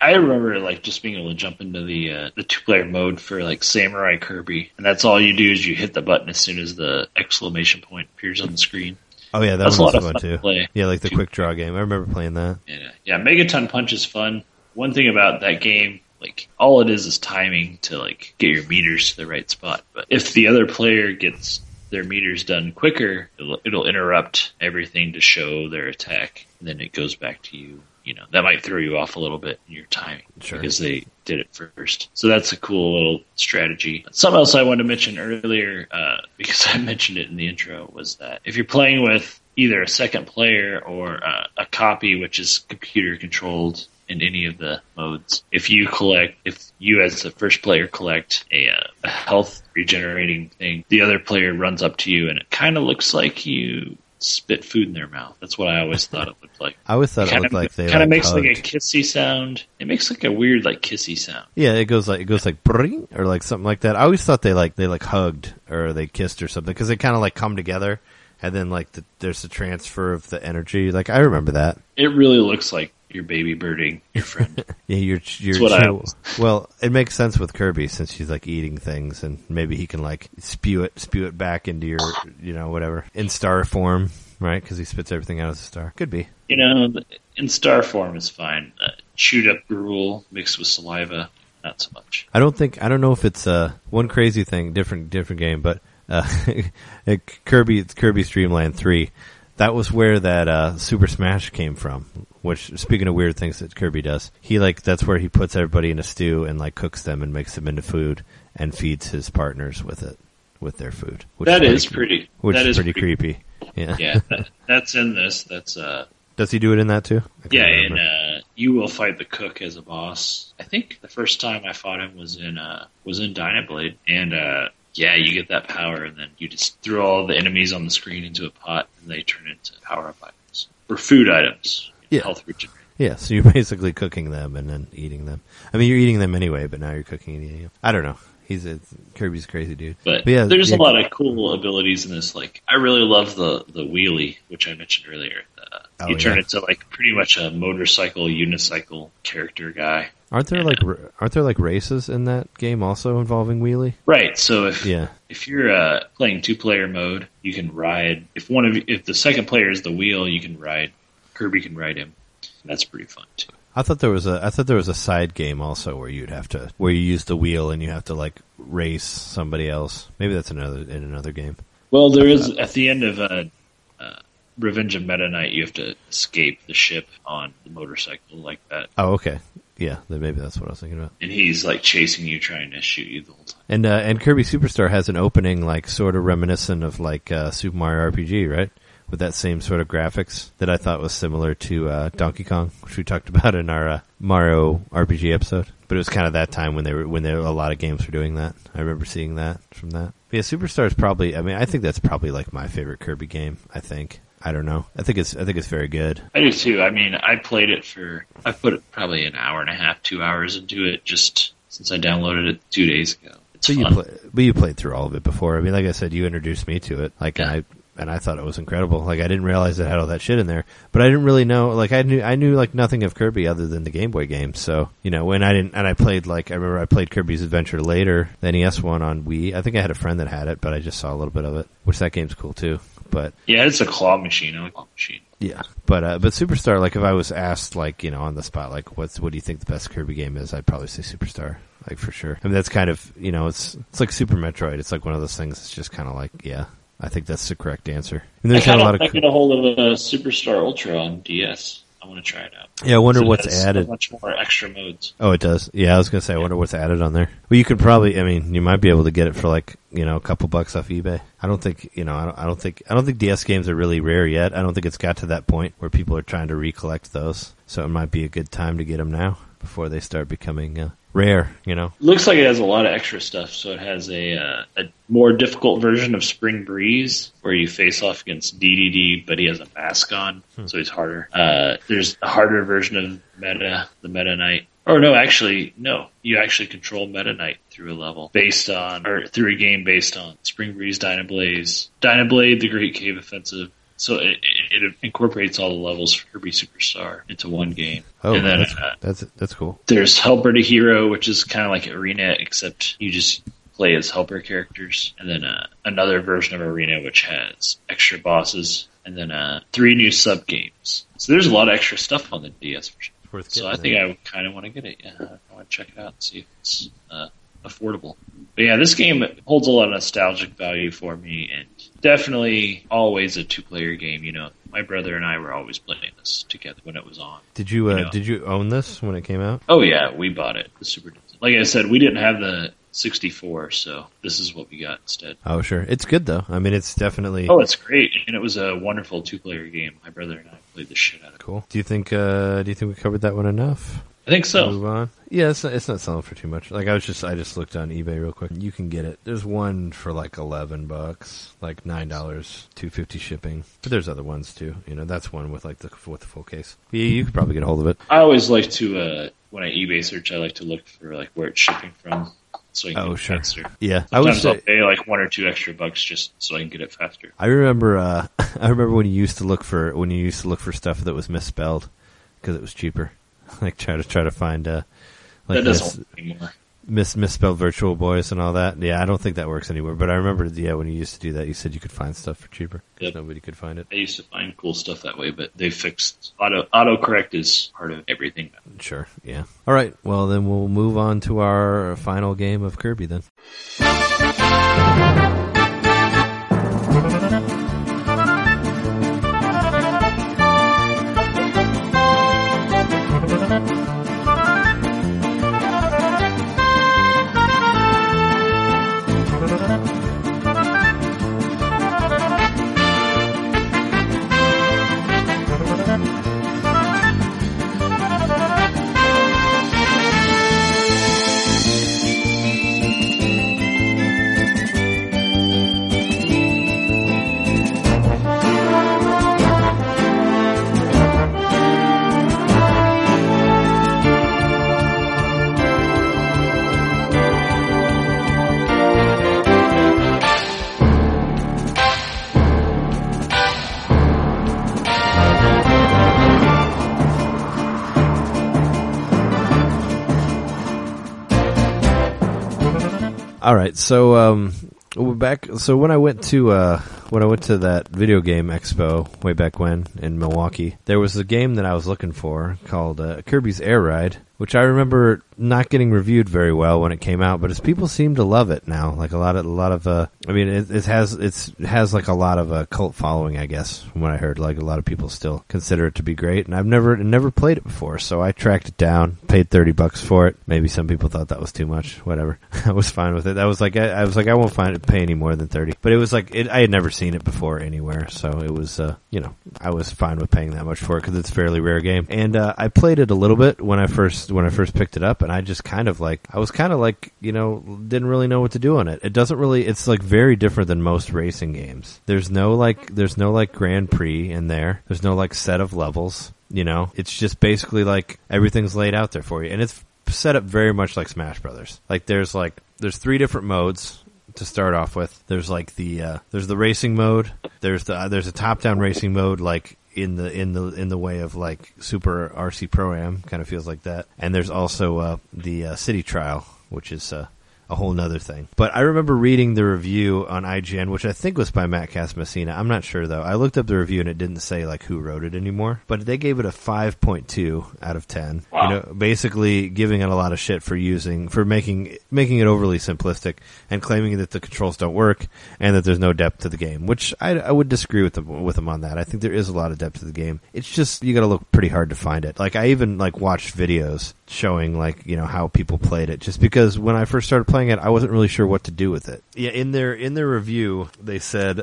I remember like just being able to jump into the two-player mode for like Samurai Kirby, and that's all you do is you hit the button as soon as the exclamation point appears on the screen. Oh yeah, that's a lot of fun too. To play. Yeah, like the quick draw game. I remember playing that. Yeah, Megaton Punch is fun. One thing about that game, like all it is timing to like get your meters to the right spot. But if the other player gets their meters done quicker, it'll interrupt everything to show their attack, and then it goes back to you. You know, that might throw you off a little bit in your timing because they did it first. So that's a cool little strategy. Something else I wanted to mention earlier, because I mentioned it in the intro, was that if you're playing with either a second player or a copy, which is computer controlled in any of the modes, if you as the first player collect a health regenerating thing, the other player runs up to you and it kind of looks like you spit food in their mouth. That's what I always thought it looked like. I always thought it looked like they kind of makes hugged. Like a kissy sound. It makes like a weird like kissy sound. Yeah, it goes like bring or like something like that. I always thought they hugged or they kissed or something, because they kind of like come together, and then like there's a transfer of the energy. Like I remember that. It really looks like you're baby birding your friend. Yeah, well, it makes sense with Kirby since she's like eating things, and maybe he can like spew it back into your, you know, whatever, in star form, right? Because he spits everything out as a star. Could be. You know, in star form is fine. Chewed up gruel mixed with saliva, not so much. I don't know if it's one crazy thing, different game, but Kirby's Dream Land 3. That was where that Super Smash came from. which, speaking of weird things that Kirby does, he, like, that's where he puts everybody in a stew and, like, cooks them and makes them into food and feeds his partners with it, with their food. Which is pretty creepy. Yeah, yeah, that's in this. That's Does he do it in that too? Yeah, remember. And You Will Fight the Cook as a boss. I think the first time I fought him was in Dynablade, and yeah, you get that power, and then you just throw all the enemies on the screen into a pot, and they turn into power-up items or food items. Yeah, health regeneration. Yeah, so you're basically cooking them and then eating them. I mean, you're eating them anyway, but now you're cooking and eating them. I don't know. Kirby's a crazy dude. But yeah, there's a lot of cool abilities in this. Like, I really love the wheelie, which I mentioned earlier. You turn into, like, pretty much a motorcycle, unicycle character guy. Aren't there races in that game also involving wheelie? Right. So if you're playing two-player mode, you can ride. If the second player is the wheel, you can ride. Kirby can ride him. And that's pretty fun too. I thought there was a side game also where you use the wheel and you have to, like, race somebody else. Maybe that's in another game. Well, there is at the end of Revenge of Meta Knight, you have to escape the ship on the motorcycle like that. Oh, okay. Yeah, then maybe that's what I was thinking about. And he's, like, chasing you, trying to shoot you the whole time. And Kirby Superstar has an opening, like, sort of reminiscent of, like, Super Mario RPG, right? With that same sort of graphics that I thought was similar to Donkey Kong, which we talked about in our Mario RPG episode. But it was kind of that time when a lot of games were doing that. I remember seeing that from that. But yeah, Superstar is probably. I mean, I think that's probably, like, my favorite Kirby game. I don't know. I think it's very good. I do too. I mean, I put probably an hour and a half, 2 hours into it just since I downloaded it 2 days ago. But you played through all of it before. I mean, like I said, you introduced me to it. Like, yeah. And I thought it was incredible. Like, I didn't realize it had all that shit in there, but I didn't really know. Like, I knew like nothing of Kirby other than the Game Boy game. So, you know, I played Kirby's Adventure later, the NES one on Wii. I think I had a friend that had it, but I just saw a little bit of it, which that game's cool too. But yeah, it's a claw machine. I'm a claw machine. Yeah, but Superstar. Like, if I was asked, like, you know, on the spot, like, what do you think the best Kirby game is? I'd probably say Superstar. Like, for sure. I mean, that's kind of, you know, it's like Super Metroid. It's like one of those things. It's just kind of like, yeah. I think that's the correct answer. And there's not a lot of. I got a hold of a Superstar Ultra on DS. I want to try it out. Yeah, I wonder what's added. So much more extra modes. Oh, it does. Yeah, I was gonna say, I wonder what's added on there. Well, you could probably. I mean, you might be able to get it for, like, you know, a couple bucks off eBay. I don't think DS games are really rare yet. I don't think it's got to that point where people are trying to recollect those. So it might be a good time to get them now before they start becoming. Rare, you know. Looks like it has a lot of extra stuff. So it has a more difficult version of Spring Breeze, where you face off against DDD, but he has a mask on, so he's harder. There's a harder version of the Meta Knight. Or no, actually, no. You actually control Meta Knight through a level through a game based on Spring Breeze, Dynablade, the Great Cave Offensive. So it incorporates all the levels for Kirby Superstar into one game. Oh, and then, that's cool. There's Helper to Hero, which is kind of like Arena, except you just play as helper characters. And then another version of Arena, which has extra bosses. And then 3 new sub-games. So there's a lot of extra stuff on the DS version. So I think I kind of want to get it. Yeah, I want to check it out and see if it's affordable. But yeah, this game holds a lot of nostalgic value for me, and definitely always a two-player game. You know, my brother and I were always playing this together when it was on. Did you own this when it came out? Oh yeah, we bought it. The Super Nintendo. Like I said, we didn't have the 64, so this is what we got instead. Oh sure, it's good though. I mean, it's definitely. Oh, it's great, and it was a wonderful two-player game. My brother and I played the shit out of it. Cool. Do you think we covered that one enough? I think so. Move on. Yeah, it's not selling for too much. Like, I just looked on eBay real quick. You can get it. There's one for like $11, like $9, $2.50 shipping. But there's other ones too. You know, that's one with like the full case. Yeah, you could probably get a hold of it. I always like to when I eBay search, I like to look for like where it's shipping from, so I can get it faster. Yeah, I'll pay like $1 or $2 extra bucks just so I can get it faster. I remember when you used to look for stuff that was misspelled because it was cheaper. Like try to find like misspelled Virtual Boys and all that. Yeah, I don't think that works anywhere. But I remember, yeah, when you used to do that, you said you could find stuff for cheaper. Yep. Nobody could find it. I used to find cool stuff that way, but they fixed autocorrect is part of everything. Sure. Yeah. All right. Well, then we'll move on to our final game of Kirby then. All right, so back. So when I went to that video game expo way back when in Milwaukee, there was a game that I was looking for called Kirby's Air Ride, which I remember not getting reviewed very well when it came out, but as people seem to love it now, like a lot of I mean, it has like a lot of a cult following, I guess, from what I heard. Like a lot of people still consider it to be great, and I've never played it before, so I tracked it down, paid $30 for it. Maybe some people thought that was too much. Whatever, I was fine with it. That was like I won't pay any more than $30, but it was like I had never seen it before anywhere, so it was I was fine with paying that much for it because it's a fairly rare game, and I played it a little bit when I first picked it up. And I just didn't really know what to do on it. It doesn't really, it's like very different than most racing games. There's no Grand Prix in there. There's no like set of levels, you know, it's just basically like everything's laid out there for you. And it's set up very much like Smash Brothers. Like, there's three different modes to start off with. There's like there's the racing mode. There's a top down racing mode, like, in the way of like Super RC Pro-Am, kind of feels like that. And there's also the City Trial, which is a whole nother thing. But I remember reading the review on IGN, which I think was by Matt Casamassina. I'm not sure though. I looked up the review and it didn't say like who wrote it anymore, but they gave it a 5.2 out of 10. Wow. You know, basically giving it a lot of shit for making it overly simplistic and claiming that the controls don't work and that there's no depth to the game, which I would disagree with them on that. I think there is a lot of depth to the game. It's just, you got to look pretty hard to find it. Like I even like watched videos showing like, you know, how people played it, just because when I first started playing it, I wasn't really sure what to do with it. Yeah, in their review, they said,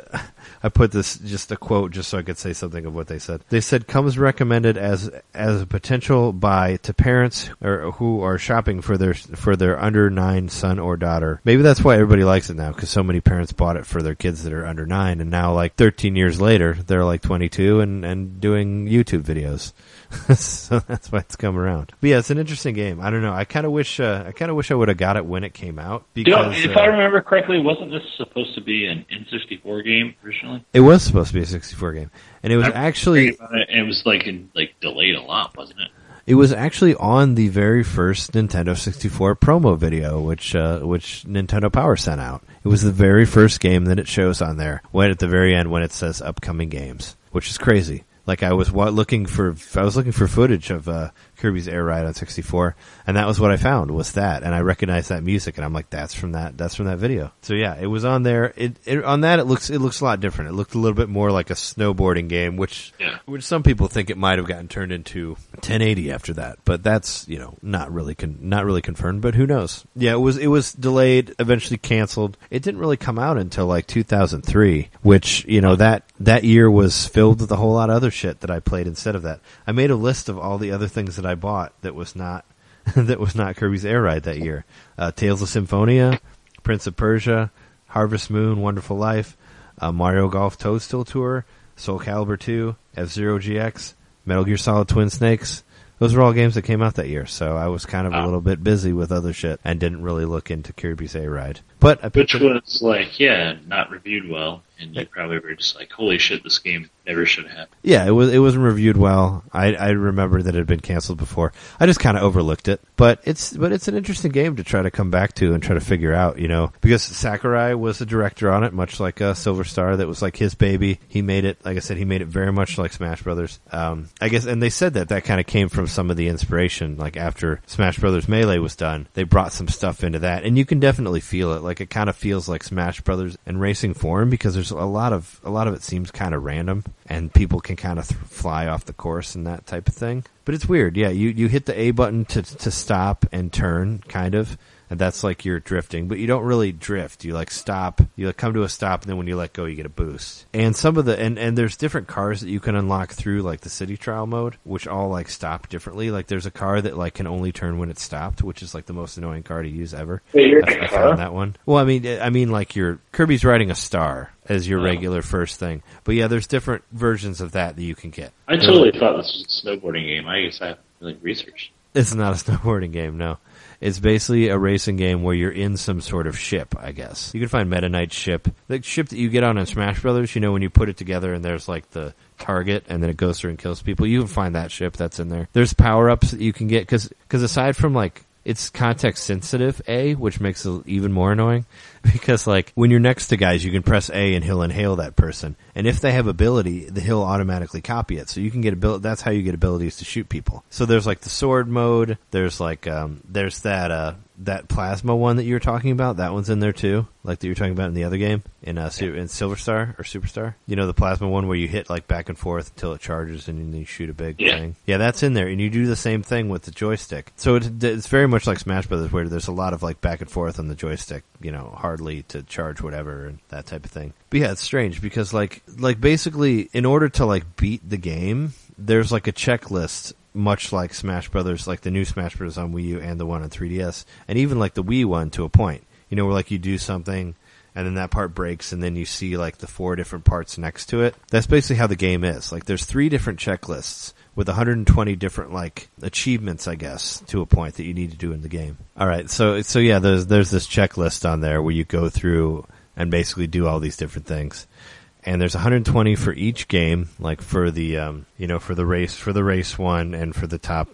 I put this just a quote just so I could say something of what they said. They said, comes recommended as a potential buy to parents or who are shopping for their under 9 son or daughter. Maybe that's why everybody likes it now, because so many parents bought it for their kids that are under 9, and now like 13 years later, they're like 22 and doing YouTube videos. So that's why it's come around. But yeah, it's an interesting game. I don't know. I kind of wish I would have got it when it came out. Because, if I remember correctly, wasn't this supposed to be an N64 game originally? It was supposed to be a 64 game, and it was actually delayed a lot, wasn't it? It was actually on the very first Nintendo 64 promo video, which Nintendo Power sent out. It was the very first game that it shows on there. When at the very end, when it says upcoming games, which is crazy. Like I was looking for footage of Kirby's Air Ride on 64, and that was what I found was that, and I recognized that music, and I'm like, that's from that video. So yeah, it was on there. It looks a lot different. It looked a little bit more like a snowboarding game, which some people think it might have gotten turned into 1080 after that, but that's, you know, not really confirmed, but who knows? Yeah, it was delayed, eventually canceled. It didn't really come out until like 2003, which, you know, that year was filled with a whole lot of other shit that I played instead of that. I made a list of all the other things that I bought that was not Kirby's Air Ride that year. Tales of Symphonia, Prince of Persia, Harvest Moon, Wonderful Life, Mario Golf Toadstool Tour, Soul Calibur 2, F-Zero GX, Metal Gear Solid Twin Snakes. Those are all games that came out that year, so I was kind of a little bit busy with other shit and didn't really look into Kirby's Air Ride. But not reviewed well, and you probably were just like, holy shit, this game never should have happened. Yeah, it wasn't reviewed well. I remember that it had been canceled before. I just kind of overlooked it, but it's an interesting game to try to come back to and try to figure out, you know, because Sakurai was the director on it, much like Silver Star. That was like his baby. He made it, like I said, he made it very much like Smash Brothers. I guess, and they said that kind of came from some of the inspiration, like after Smash Brothers Melee was done, they brought some stuff into that, and you can definitely feel it. Like it kind of feels like Smash Brothers in racing form because there's there's a lot of it seems kind of random, and people can kind of fly off the course and that type of thing. But it's weird. Yeah, you hit the A button to stop and turn, kind of. And that's like you're drifting, but you don't really drift. You like stop, you like come to a stop, and then when you let go, you get a boost. And some of the and there's different cars that you can unlock through like the city trial mode, which all like stop differently. Like there's a car that like can only turn when it's stopped, which is like the most annoying car to use ever. I found that one. Well, I mean like your Kirby's riding a star as your regular first thing. But yeah, there's different versions of that you can get. I totally thought this was a snowboarding game. I guess I haven't really researched. It's not a snowboarding game, no. It's basically a racing game where you're in some sort of ship, I guess. You can find Meta Knight's ship. The ship that you get on in Smash Brothers, you know, when you put it together and there's like the target and then it goes through and kills people. You can find that ship that's in there. There's power-ups that you can get because aside from like, it's context sensitive, A, which makes it even more annoying. Because like, when you're next to guys, you can press A and he'll inhale that person. And if they have ability, he'll automatically copy it. So you can get ability, that's how you get abilities to shoot people. So there's like the sword mode, there's like, there's that plasma one that you were talking about, that one's in there too. Like that you were talking about in the other game, in Silver Star or Superstar. You know, the plasma one where you hit like back and forth until it charges and then you shoot a big thing. Yeah, that's in there. And you do the same thing with the joystick. So it's very much like Smash Brothers where there's a lot of like back and forth on the joystick, you know, hardly to charge whatever and that type of thing. But yeah, it's strange because like basically in order to like beat the game, there's like a checklist much like Smash Brothers, like the new Smash Brothers on Wii U and the one on 3DS, and even like the Wii one to a point, you know, where like you do something and then that part breaks and then you see like the four different parts next to it. That's basically how the game is. Like there's 3 different checklists with 120 different like achievements, I guess, to a point that you need to do in the game. All right. So yeah, there's this checklist on there where you go through and basically do all these different things. And there's 120 for each game, like for the, you know, for the race one and for the top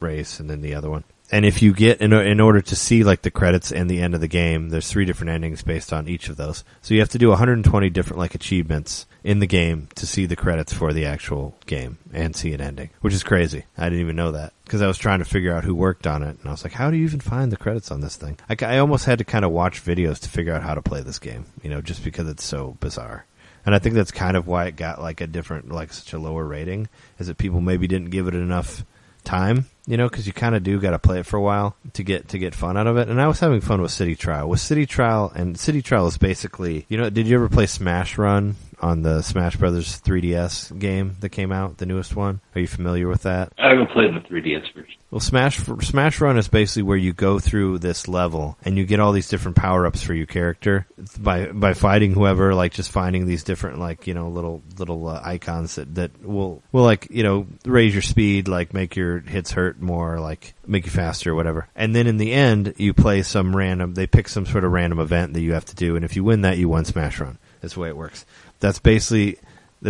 race and then the other one. And if you get, in order to see like the credits and the end of the game, there's 3 different endings based on each of those. So you have to do 120 different like achievements in the game to see the credits for the actual game and see an ending, which is crazy. I didn't even know that because I was trying to figure out who worked on it. And I was like, how do you even find the credits on this thing? I almost had to kind of watch videos to figure out how to play this game, you know, just because it's so bizarre. And I think that's kind of why it got like a different, like such a lower rating, is that people maybe didn't give it enough time, you know, because you kind of do got to play it for a while to get fun out of it. And I was having fun with City Trial. With City Trial is basically, you know, did you ever play Smash Run on the Smash Brothers 3DS game that came out, the newest one? Are you familiar with that? I haven't played the 3DS version. Well, Smash Run is basically where you go through this level and you get all these different power-ups for your character by fighting whoever, like just finding these different, like, you know, little icons that will like, you know, raise your speed, like make your hits hurt more, like make you faster or whatever. And then in the end, you play they pick some sort of random event that you have to do, and if you win that, you won Smash Run. That's the way it works. That's basically a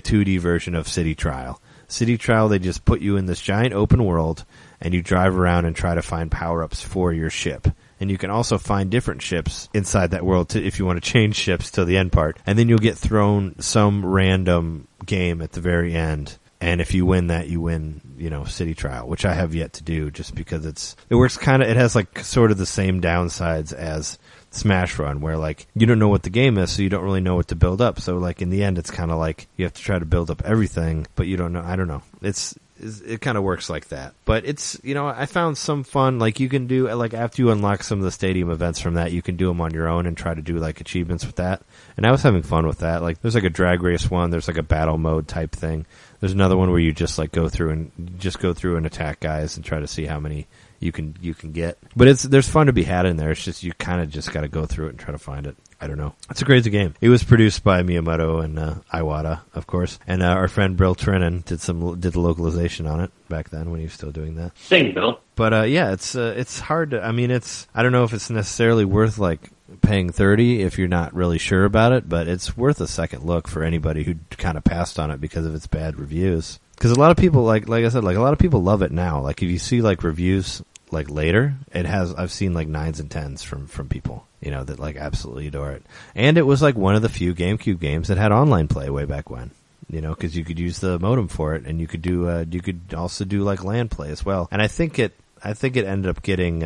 2D version of City Trial. City Trial, they just put you in this giant open world, and you drive around and try to find power-ups for your ship. And you can also find different ships inside that world if you want to change ships till the end part. And then you'll get thrown some random game at the very end. And if you win that, you win, you know, City Trial, which I have yet to do just because it works kind of, it has like sort of the same downsides as Smash Run, where like you don't know what the game is, so you don't really know what to build up. So like in the end, it's kind of like you have to try to build up everything, but you don't know. I don't know. It kind of works like that, but it's, you know, I found some fun, like you can do, like after you unlock some of the stadium events from that, you can do them on your own and try to do like achievements with that. And I was having fun with that. Like there's like a drag race one, there's like a battle mode type thing. There's another one where you just like go through and attack guys and try to see how many you can get. But there's fun to be had in there. It's just you kind of just got to go through it and try to find it. I don't know. It's a crazy game. It was produced by Miyamoto and Iwata, of course, and our friend Bill Trennan did the localization on it back then when he was still doing that. Same Bill. But yeah, it's hard to. I mean, I don't know if it's necessarily worth like paying $30 if you're not really sure about it, but it's worth a second look for anybody who kind of passed on it because of its bad reviews. Because a lot of people, like I said, like a lot of people love it now. Like if you see like reviews like later, I've seen like 9s and 10s from people, you know, that like absolutely adore it. And it was like one of the few GameCube games that had online play way back when, you know, because you could use the modem for it, and you could also do like LAN play as well. And I think it ended up getting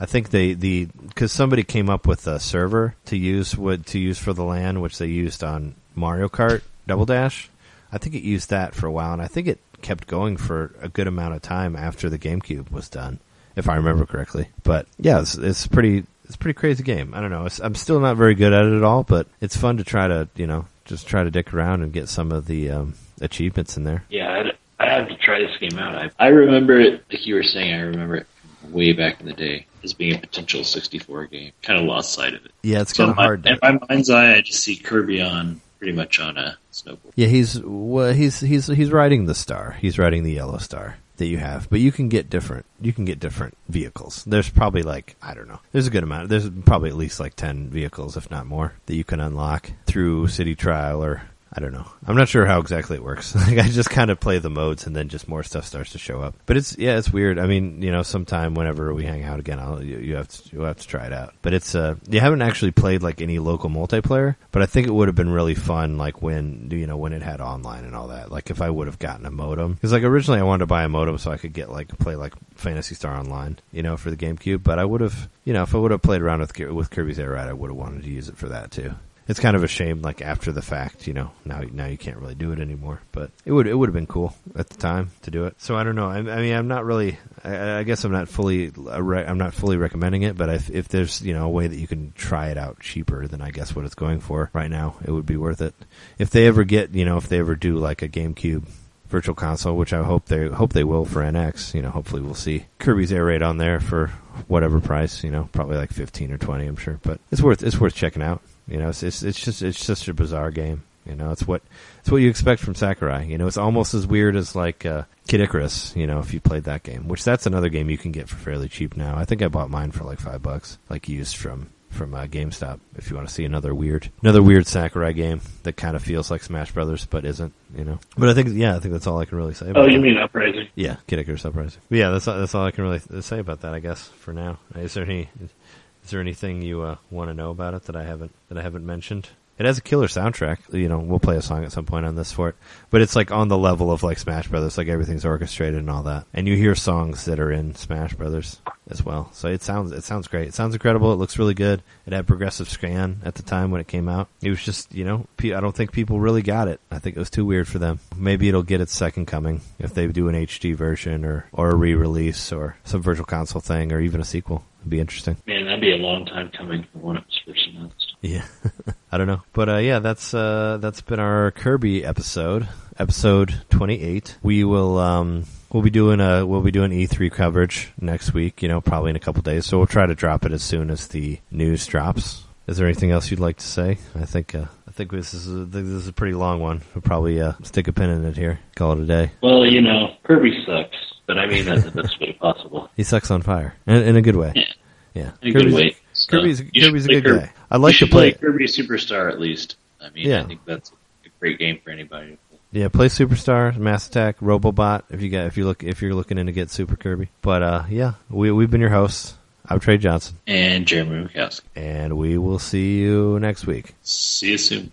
I think because somebody came up with a server to use for the LAN, which they used on Mario Kart Double Dash. I think it used that for a while, and I think it kept going for a good amount of time after the GameCube was done, if I remember correctly. But yeah, it's a pretty crazy game. I don't know. I'm still not very good at it at all, but it's fun to try to dick around and get some of the achievements in there. Yeah, I'd have to try this game out. I remember it, like you were saying, I remember it way back in the day as being a potential 64 game. Kind of lost sight of it. Yeah, it's kind of hard. In my mind's eye, I just see Kirby on pretty much on a snowboard. Yeah, he's riding the star. He's riding the yellow star that you have, but you can get different vehicles. There's probably there's a good amount. There's probably at least 10 vehicles, if not more, that you can unlock through city trial or I don't know. I'm not sure how exactly it works. I just kind of play the modes and then just more stuff starts to show up. But it's weird. I mean, sometime whenever we hang out again, you'll have to try it out. But it's you haven't actually played any local multiplayer, but I think it would have been really fun when it had online and all that. If I would have gotten a modem. Because originally I wanted to buy a modem so I could get play Phantasy Star Online, for the GameCube, but I would have, if I would have played around with Kirby's Air Ride, I would have wanted to use it for that too. It's kind of a shame, after the fact, now you can't really do it anymore. But it would have been cool at the time to do it. So I don't know. I mean, I'm not really. I guess I'm not fully recommending it. But if there's a way that you can try it out cheaper than I guess what it's going for right now, it would be worth it. If they ever get, if they ever do a GameCube Virtual Console, which I hope they will for NX. Hopefully we'll see Kirby's Air Raid on there for whatever price. Probably $15 or $20, I'm sure. But it's worth checking out. It's just a bizarre game. It's what you expect from Sakurai. It's almost as weird as Kid Icarus. If you played that game, which that's another game you can get for fairly cheap now. I think I bought mine for $5, used from GameStop. If you want to see another weird Sakurai game that kind of feels like Smash Brothers but isn't. But I think that's all I can really say about that. Oh, you mean Uprising? Yeah, Kid Icarus Uprising. But yeah, that's all I can really say about that. I guess for now, Is there anything you want to know about it that I haven't mentioned? It has a killer soundtrack. We'll play a song at some point on this for it, but it's on the level of Smash Brothers. Everything's orchestrated and all that, and you hear songs that are in Smash Brothers as well. So it sounds great. It sounds incredible. It looks really good. It had progressive scan at the time when it came out. It was just I don't think people really got it. I think it was too weird for them. Maybe it'll get its second coming if they do an HD version or a re-release or some Virtual Console thing or even a sequel. It'd be interesting. Man, that'd be a long time coming from when it was first announced. Yeah. I don't know. But that's been our Kirby episode 28. We will we'll be doing E3 coverage next week, probably in a couple days. So we'll try to drop it as soon as the news drops. Is there anything else you'd like to say? I think this is a pretty long one. We'll probably stick a pin in it here. Call it a day. Well, Kirby sucks. But I mean that the best way possible. He sucks on fire. In a good way. Yeah. In a good way. Kirby's a good guy. I'd like to play Kirby Superstar at least. I mean, yeah. I think that's a great game for anybody to play. Yeah, play Superstar, Mass Attack, Robobot if you're looking into get Super Kirby. But we've been your hosts. I'm Trey Johnson. And Jeremy Mikowski. And we will see you next week. See you soon.